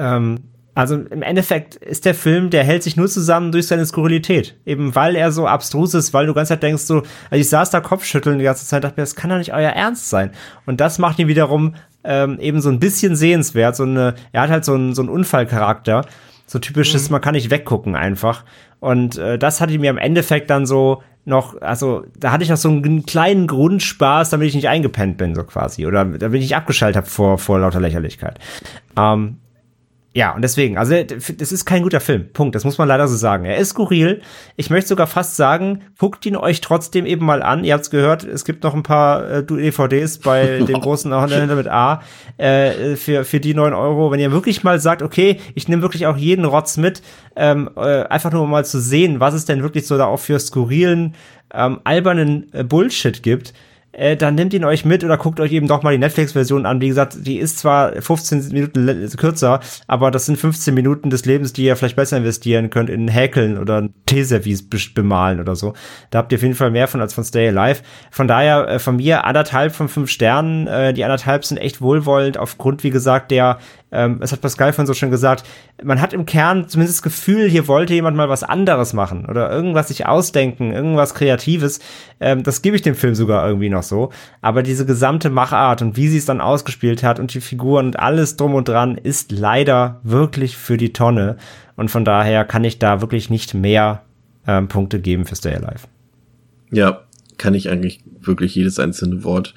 also im Endeffekt ist der Film, der hält sich nur zusammen durch seine Skurrilität, eben weil er so abstrus ist, weil du die ganze Zeit denkst so, also ich saß da kopfschütteln die ganze Zeit, dachte mir, das kann doch nicht euer Ernst sein und das macht ihn wiederum eben so ein bisschen sehenswert, er hat halt so einen Unfallcharakter, so typisches, man kann nicht weggucken einfach. Und das hatte ich mir im Endeffekt dann so noch, also da hatte ich noch so einen kleinen Grundspaß, damit ich nicht eingepennt bin, so quasi. Oder damit ich nicht abgeschaltet habe vor lauter Lächerlichkeit. Ja, und deswegen, also das ist kein guter Film, Punkt, das muss man leider so sagen. Er ist skurril, ich möchte sogar fast sagen, guckt ihn euch trotzdem eben mal an. Ihr habt's gehört, es gibt noch ein paar DVDs bei dem großen Händler mit A für die 9€. Wenn ihr wirklich mal sagt, okay, ich nehme wirklich auch jeden Rotz mit, einfach nur um mal zu sehen, was es denn wirklich so da auch für skurrilen, albernen Bullshit gibt, dann nehmt ihn euch mit oder guckt euch eben doch mal die Netflix-Version an. Wie gesagt, die ist zwar 15 Minuten kürzer, aber das sind 15 Minuten des Lebens, die ihr vielleicht besser investieren könnt in Häkeln oder ein Teeservice bemalen oder so. Da habt ihr auf jeden Fall mehr von als von Stay Alive. Von daher von mir 1,5 von 5 Sternen. Die 1,5 sind echt wohlwollend aufgrund, wie gesagt, der es hat Pascal vorhin so schön gesagt, man hat im Kern zumindest das Gefühl, hier wollte jemand mal was anderes machen oder irgendwas sich ausdenken, irgendwas Kreatives. Das gebe ich dem Film sogar irgendwie noch so. Aber diese gesamte Machart und wie sie es dann ausgespielt hat und die Figuren und alles drum und dran ist leider wirklich für die Tonne. Und von daher kann ich da wirklich nicht mehr Punkte geben für Stay Alive. Ja, kann ich eigentlich wirklich jedes einzelne Wort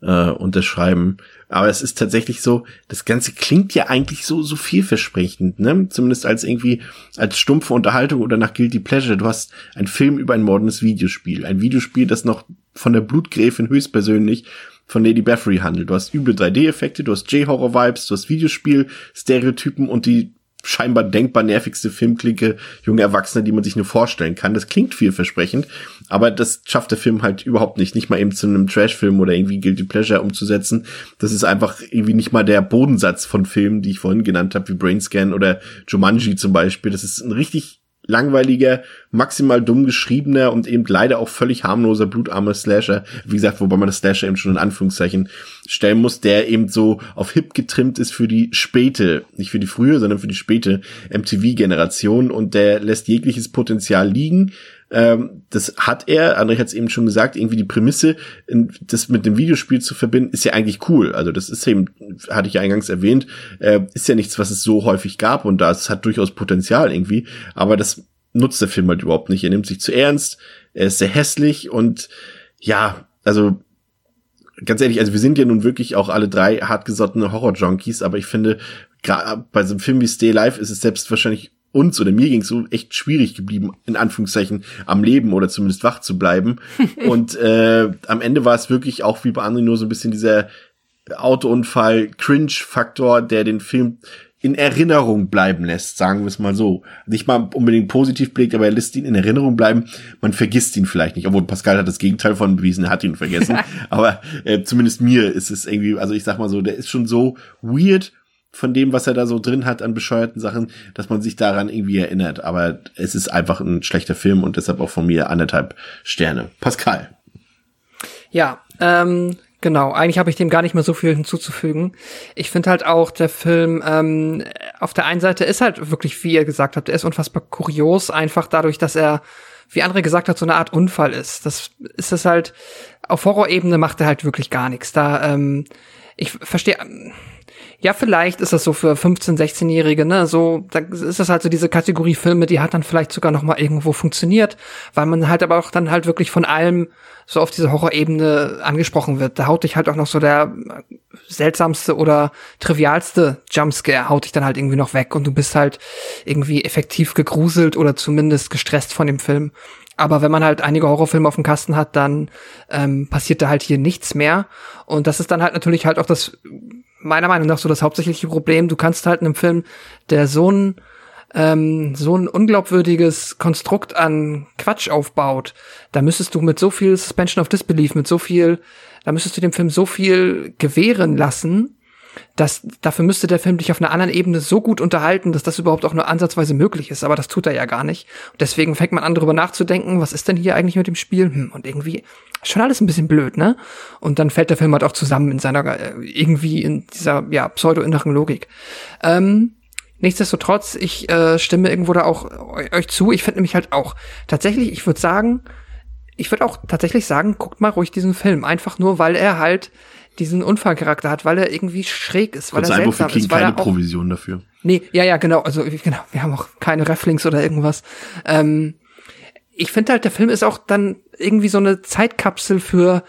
unterschreiben. Aber es ist tatsächlich so, das Ganze klingt ja eigentlich so vielversprechend, ne? Zumindest als irgendwie, als stumpfe Unterhaltung oder nach Guilty Pleasure. Du hast einen Film über ein mordendes Videospiel. Ein Videospiel, das noch von der Blutgräfin höchstpersönlich von Lady Bathory handelt. Du hast üble 3D-Effekte, du hast J-Horror-Vibes, du hast Videospiel-Stereotypen und die scheinbar denkbar nervigste Filmklinke junge Erwachsene, die man sich nur vorstellen kann. Das klingt vielversprechend, aber das schafft der Film halt überhaupt nicht. Nicht mal eben zu einem Trash-Film oder irgendwie Guilty Pleasure umzusetzen. Das ist einfach irgendwie nicht mal der Bodensatz von Filmen, die ich vorhin genannt habe, wie Brainscan oder Jumanji zum Beispiel. Das ist ein richtig langweiliger, maximal dumm geschriebener und eben leider auch völlig harmloser, blutarmer Slasher. Wie gesagt, wobei man das Slasher eben schon in Anführungszeichen stellen muss, der eben so auf hip getrimmt ist für die späte, nicht für die frühe, sondern für die späte MTV-Generation, und der lässt jegliches Potenzial liegen. Das hat er, André hat es eben schon gesagt, irgendwie die Prämisse, das mit dem Videospiel zu verbinden, ist ja eigentlich cool. Also das ist eben, hatte ich ja eingangs erwähnt, ist ja nichts, was es so häufig gab, und das hat durchaus Potenzial irgendwie, aber das nutzt der Film halt überhaupt nicht. Er nimmt sich zu ernst, er ist sehr hässlich, und ja, also ganz ehrlich, also wir sind ja nun wirklich auch alle drei hartgesottene Horror-Junkies, aber ich finde, gerade bei so einem Film wie Stay Alive ist es selbst wahrscheinlich uns oder mir ging es so echt schwierig geblieben, in Anführungszeichen am Leben oder zumindest wach zu bleiben. Und am Ende war es wirklich auch wie bei André nur so ein bisschen dieser Autounfall-Cringe-Faktor, der den Film in Erinnerung bleiben lässt, sagen wir es mal so. Nicht mal unbedingt positiv belegt, aber er lässt ihn in Erinnerung bleiben. Man vergisst ihn vielleicht nicht, obwohl Pascal hat das Gegenteil von bewiesen, er hat ihn vergessen. Ja. Aber zumindest mir ist es irgendwie, also ich sag mal so, der ist schon so weird von dem, was er da so drin hat an bescheuerten Sachen, dass man sich daran irgendwie erinnert. Aber es ist einfach ein schlechter Film und deshalb auch von mir 1,5 Sterne. Pascal. Ja, genau. Eigentlich habe ich dem gar nicht mehr so viel hinzuzufügen. Ich finde halt auch, der Film auf der einen Seite ist halt wirklich, wie ihr gesagt habt, er ist unfassbar kurios, einfach dadurch, dass er, wie André gesagt hat, so eine Art Unfall ist. Das ist es halt, auf Horrorebene macht er halt wirklich gar nichts. Da, ich verstehe... Ja, vielleicht ist das so für 15-, 16-Jährige, ne, so, da ist das halt so diese Kategorie Filme, die hat dann vielleicht sogar noch mal irgendwo funktioniert, weil man halt aber auch dann halt wirklich von allem so auf diese Horrorebene angesprochen wird. Da haut dich halt auch noch so der seltsamste oder trivialste Jumpscare, haut dich dann halt irgendwie noch weg, und du bist halt irgendwie effektiv gegruselt oder zumindest gestresst von dem Film. Aber wenn man halt einige Horrorfilme auf dem Kasten hat, dann passiert da halt hier nichts mehr, und das ist dann halt natürlich halt auch das, meiner Meinung nach so das hauptsächliche Problem. Du kannst halt einem Film, der so ein unglaubwürdiges Konstrukt an Quatsch aufbaut, da müsstest du mit so viel Suspension of Disbelief, da müsstest du dem Film so viel gewähren lassen, dass dafür müsste der Film dich auf einer anderen Ebene so gut unterhalten, dass das überhaupt auch nur ansatzweise möglich ist. Aber das tut er ja gar nicht. Und deswegen fängt man an, darüber nachzudenken, was ist denn hier eigentlich mit dem Spiel? Und irgendwie schon alles ein bisschen blöd, ne? Und dann fällt der Film halt auch zusammen in seiner, irgendwie in dieser, ja, pseudo-inneren Logik. Nichtsdestotrotz, ich stimme irgendwo da auch euch zu. Ich finde nämlich halt auch, tatsächlich, ich würde auch tatsächlich sagen, guckt mal ruhig diesen Film. Einfach nur, weil er halt diesen Unfallcharakter hat, weil er irgendwie schräg ist, weil er seltsam ist, weil er auch... keine Provision dafür. Nee, ja, genau, also genau, wir haben auch keine Rafflings oder irgendwas. Ich finde halt, der Film ist auch dann irgendwie so eine Zeitkapsel für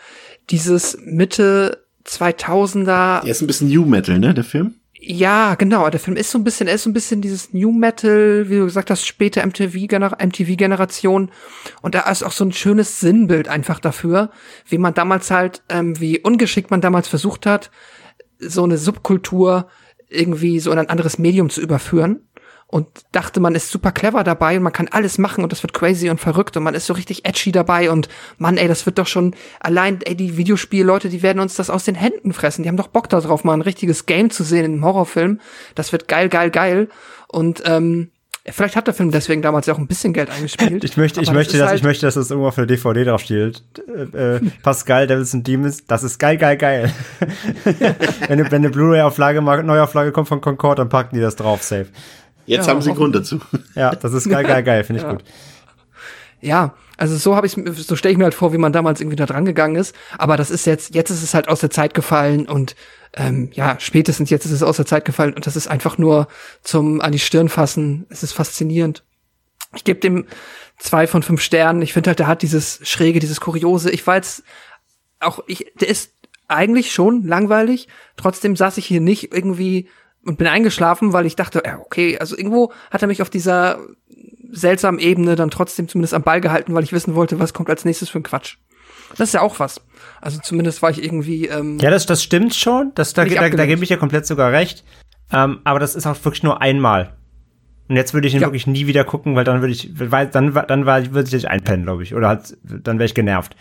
dieses Mitte 2000er... Der ist ein bisschen New Metal, ne, der Film? Ja, genau, der Film ist so ein bisschen dieses New Metal, wie du gesagt hast, späte MTV-Generation, und da ist auch so ein schönes Sinnbild einfach dafür, wie man damals halt, wie ungeschickt man damals versucht hat, so eine Subkultur irgendwie so in ein anderes Medium zu überführen, und dachte, man ist super clever dabei und man kann alles machen und das wird crazy und verrückt und man ist so richtig edgy dabei, und Mann, ey, das wird doch schon, allein, ey, die Videospielleute, die werden uns das aus den Händen fressen, die haben doch Bock da drauf, mal ein richtiges Game zu sehen in einem Horrorfilm, das wird geil, und vielleicht hat der Film deswegen damals ja auch ein bisschen Geld eingespielt. Ich möchte, dass das irgendwo auf der DVD drauf steht. Pascal, Devils and Demons, das ist geil. wenn eine Blu-ray-Auflage, Neuauflage kommt von Concorde, dann packen die das drauf, safe. Jetzt ja, haben sie Grund dazu. Ja, das ist geil, finde ich ja. Gut. Ja, also so stelle ich mir halt vor, wie man damals irgendwie da dran gegangen ist, aber das ist jetzt ist es halt aus der Zeit gefallen, und spätestens jetzt ist es aus der Zeit gefallen, und das ist einfach nur zum an die Stirn fassen. Es ist faszinierend. Ich gebe dem 2 von 5 Sternen. Ich finde halt, der hat dieses Schräge, dieses Kuriose. Der ist eigentlich schon langweilig, trotzdem saß ich hier nicht irgendwie und bin eingeschlafen, weil ich dachte, ja, okay, also irgendwo hat er mich auf dieser seltsamen Ebene dann trotzdem zumindest am Ball gehalten, weil ich wissen wollte, was kommt als nächstes für ein Quatsch. Das ist ja auch was. Also zumindest war ich irgendwie ja, das stimmt schon, da gebe ich dir komplett sogar recht. Aber das ist auch wirklich nur einmal. Und jetzt würde ich ihn wirklich nie wieder gucken, weil dann würde ich, würde ich nicht einpennen, glaube ich. Oder halt, dann wäre ich genervt.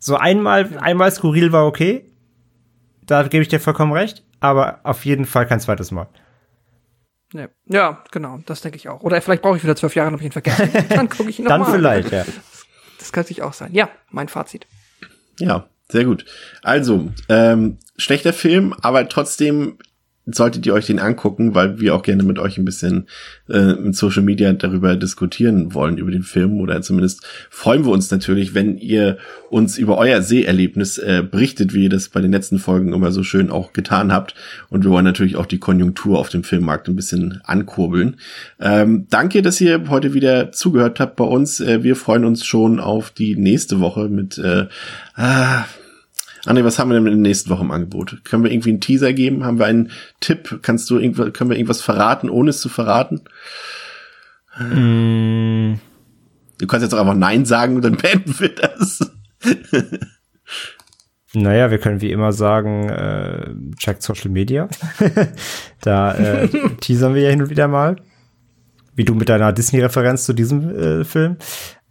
So einmal skurril war okay. Da gebe ich dir vollkommen recht. Aber auf jeden Fall kein zweites Mal. Nee. Ja, genau. Das denke ich auch. Oder vielleicht brauche ich wieder 12 Jahre, habe ich ihn vergessen. Dann gucke ich ihn nochmal. Dann vielleicht, ja. Das kann sich auch sein. Ja, mein Fazit. Ja, sehr gut. Also, schlechter Film, aber trotzdem solltet ihr euch den angucken, weil wir auch gerne mit euch ein bisschen in Social Media darüber diskutieren wollen, über den Film, oder zumindest freuen wir uns natürlich, wenn ihr uns über euer Seherlebnis berichtet, wie ihr das bei den letzten Folgen immer so schön auch getan habt, und wir wollen natürlich auch die Konjunktur auf dem Filmmarkt ein bisschen ankurbeln. Danke, dass ihr heute wieder zugehört habt bei uns. Wir freuen uns schon auf die nächste Woche mit André, was haben wir denn in der nächsten Woche im Angebot? Können wir irgendwie einen Teaser geben? Haben wir einen Tipp? Können wir irgendwas verraten, ohne es zu verraten? Du kannst jetzt auch einfach Nein sagen und dann beenden wir das. Naja, wir können wie immer sagen, checkt Social Media. Da teasern wir ja hin und wieder mal. Wie du mit deiner Disney-Referenz zu diesem Film.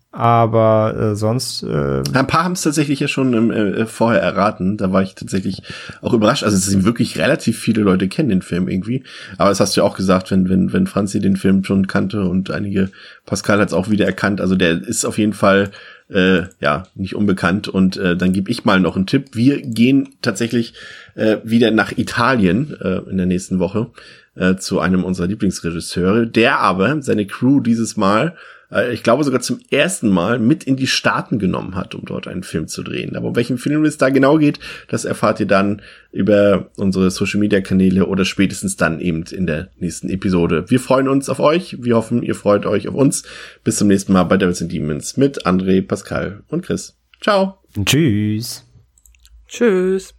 Aber sonst... Ein paar haben es tatsächlich ja schon vorher erraten. Da war ich tatsächlich auch überrascht. Also es sind wirklich relativ viele Leute, kennen den Film irgendwie. Aber das hast du ja auch gesagt, wenn Franzi den Film schon kannte und einige, Pascal hat es auch wieder erkannt. Also der ist auf jeden Fall nicht unbekannt. Und dann gebe ich mal noch einen Tipp. Wir gehen tatsächlich wieder nach Italien in der nächsten Woche zu einem unserer Lieblingsregisseure, der aber seine Crew dieses Mal, ich glaube sogar zum ersten Mal, mit in die Staaten genommen hat, um dort einen Film zu drehen. Aber um welchen Film es da genau geht, das erfahrt ihr dann über unsere Social-Media-Kanäle oder spätestens dann eben in der nächsten Episode. Wir freuen uns auf euch. Wir hoffen, ihr freut euch auf uns. Bis zum nächsten Mal bei Devils and Demons mit André, Pascal und Chris. Ciao. Tschüss. Tschüss.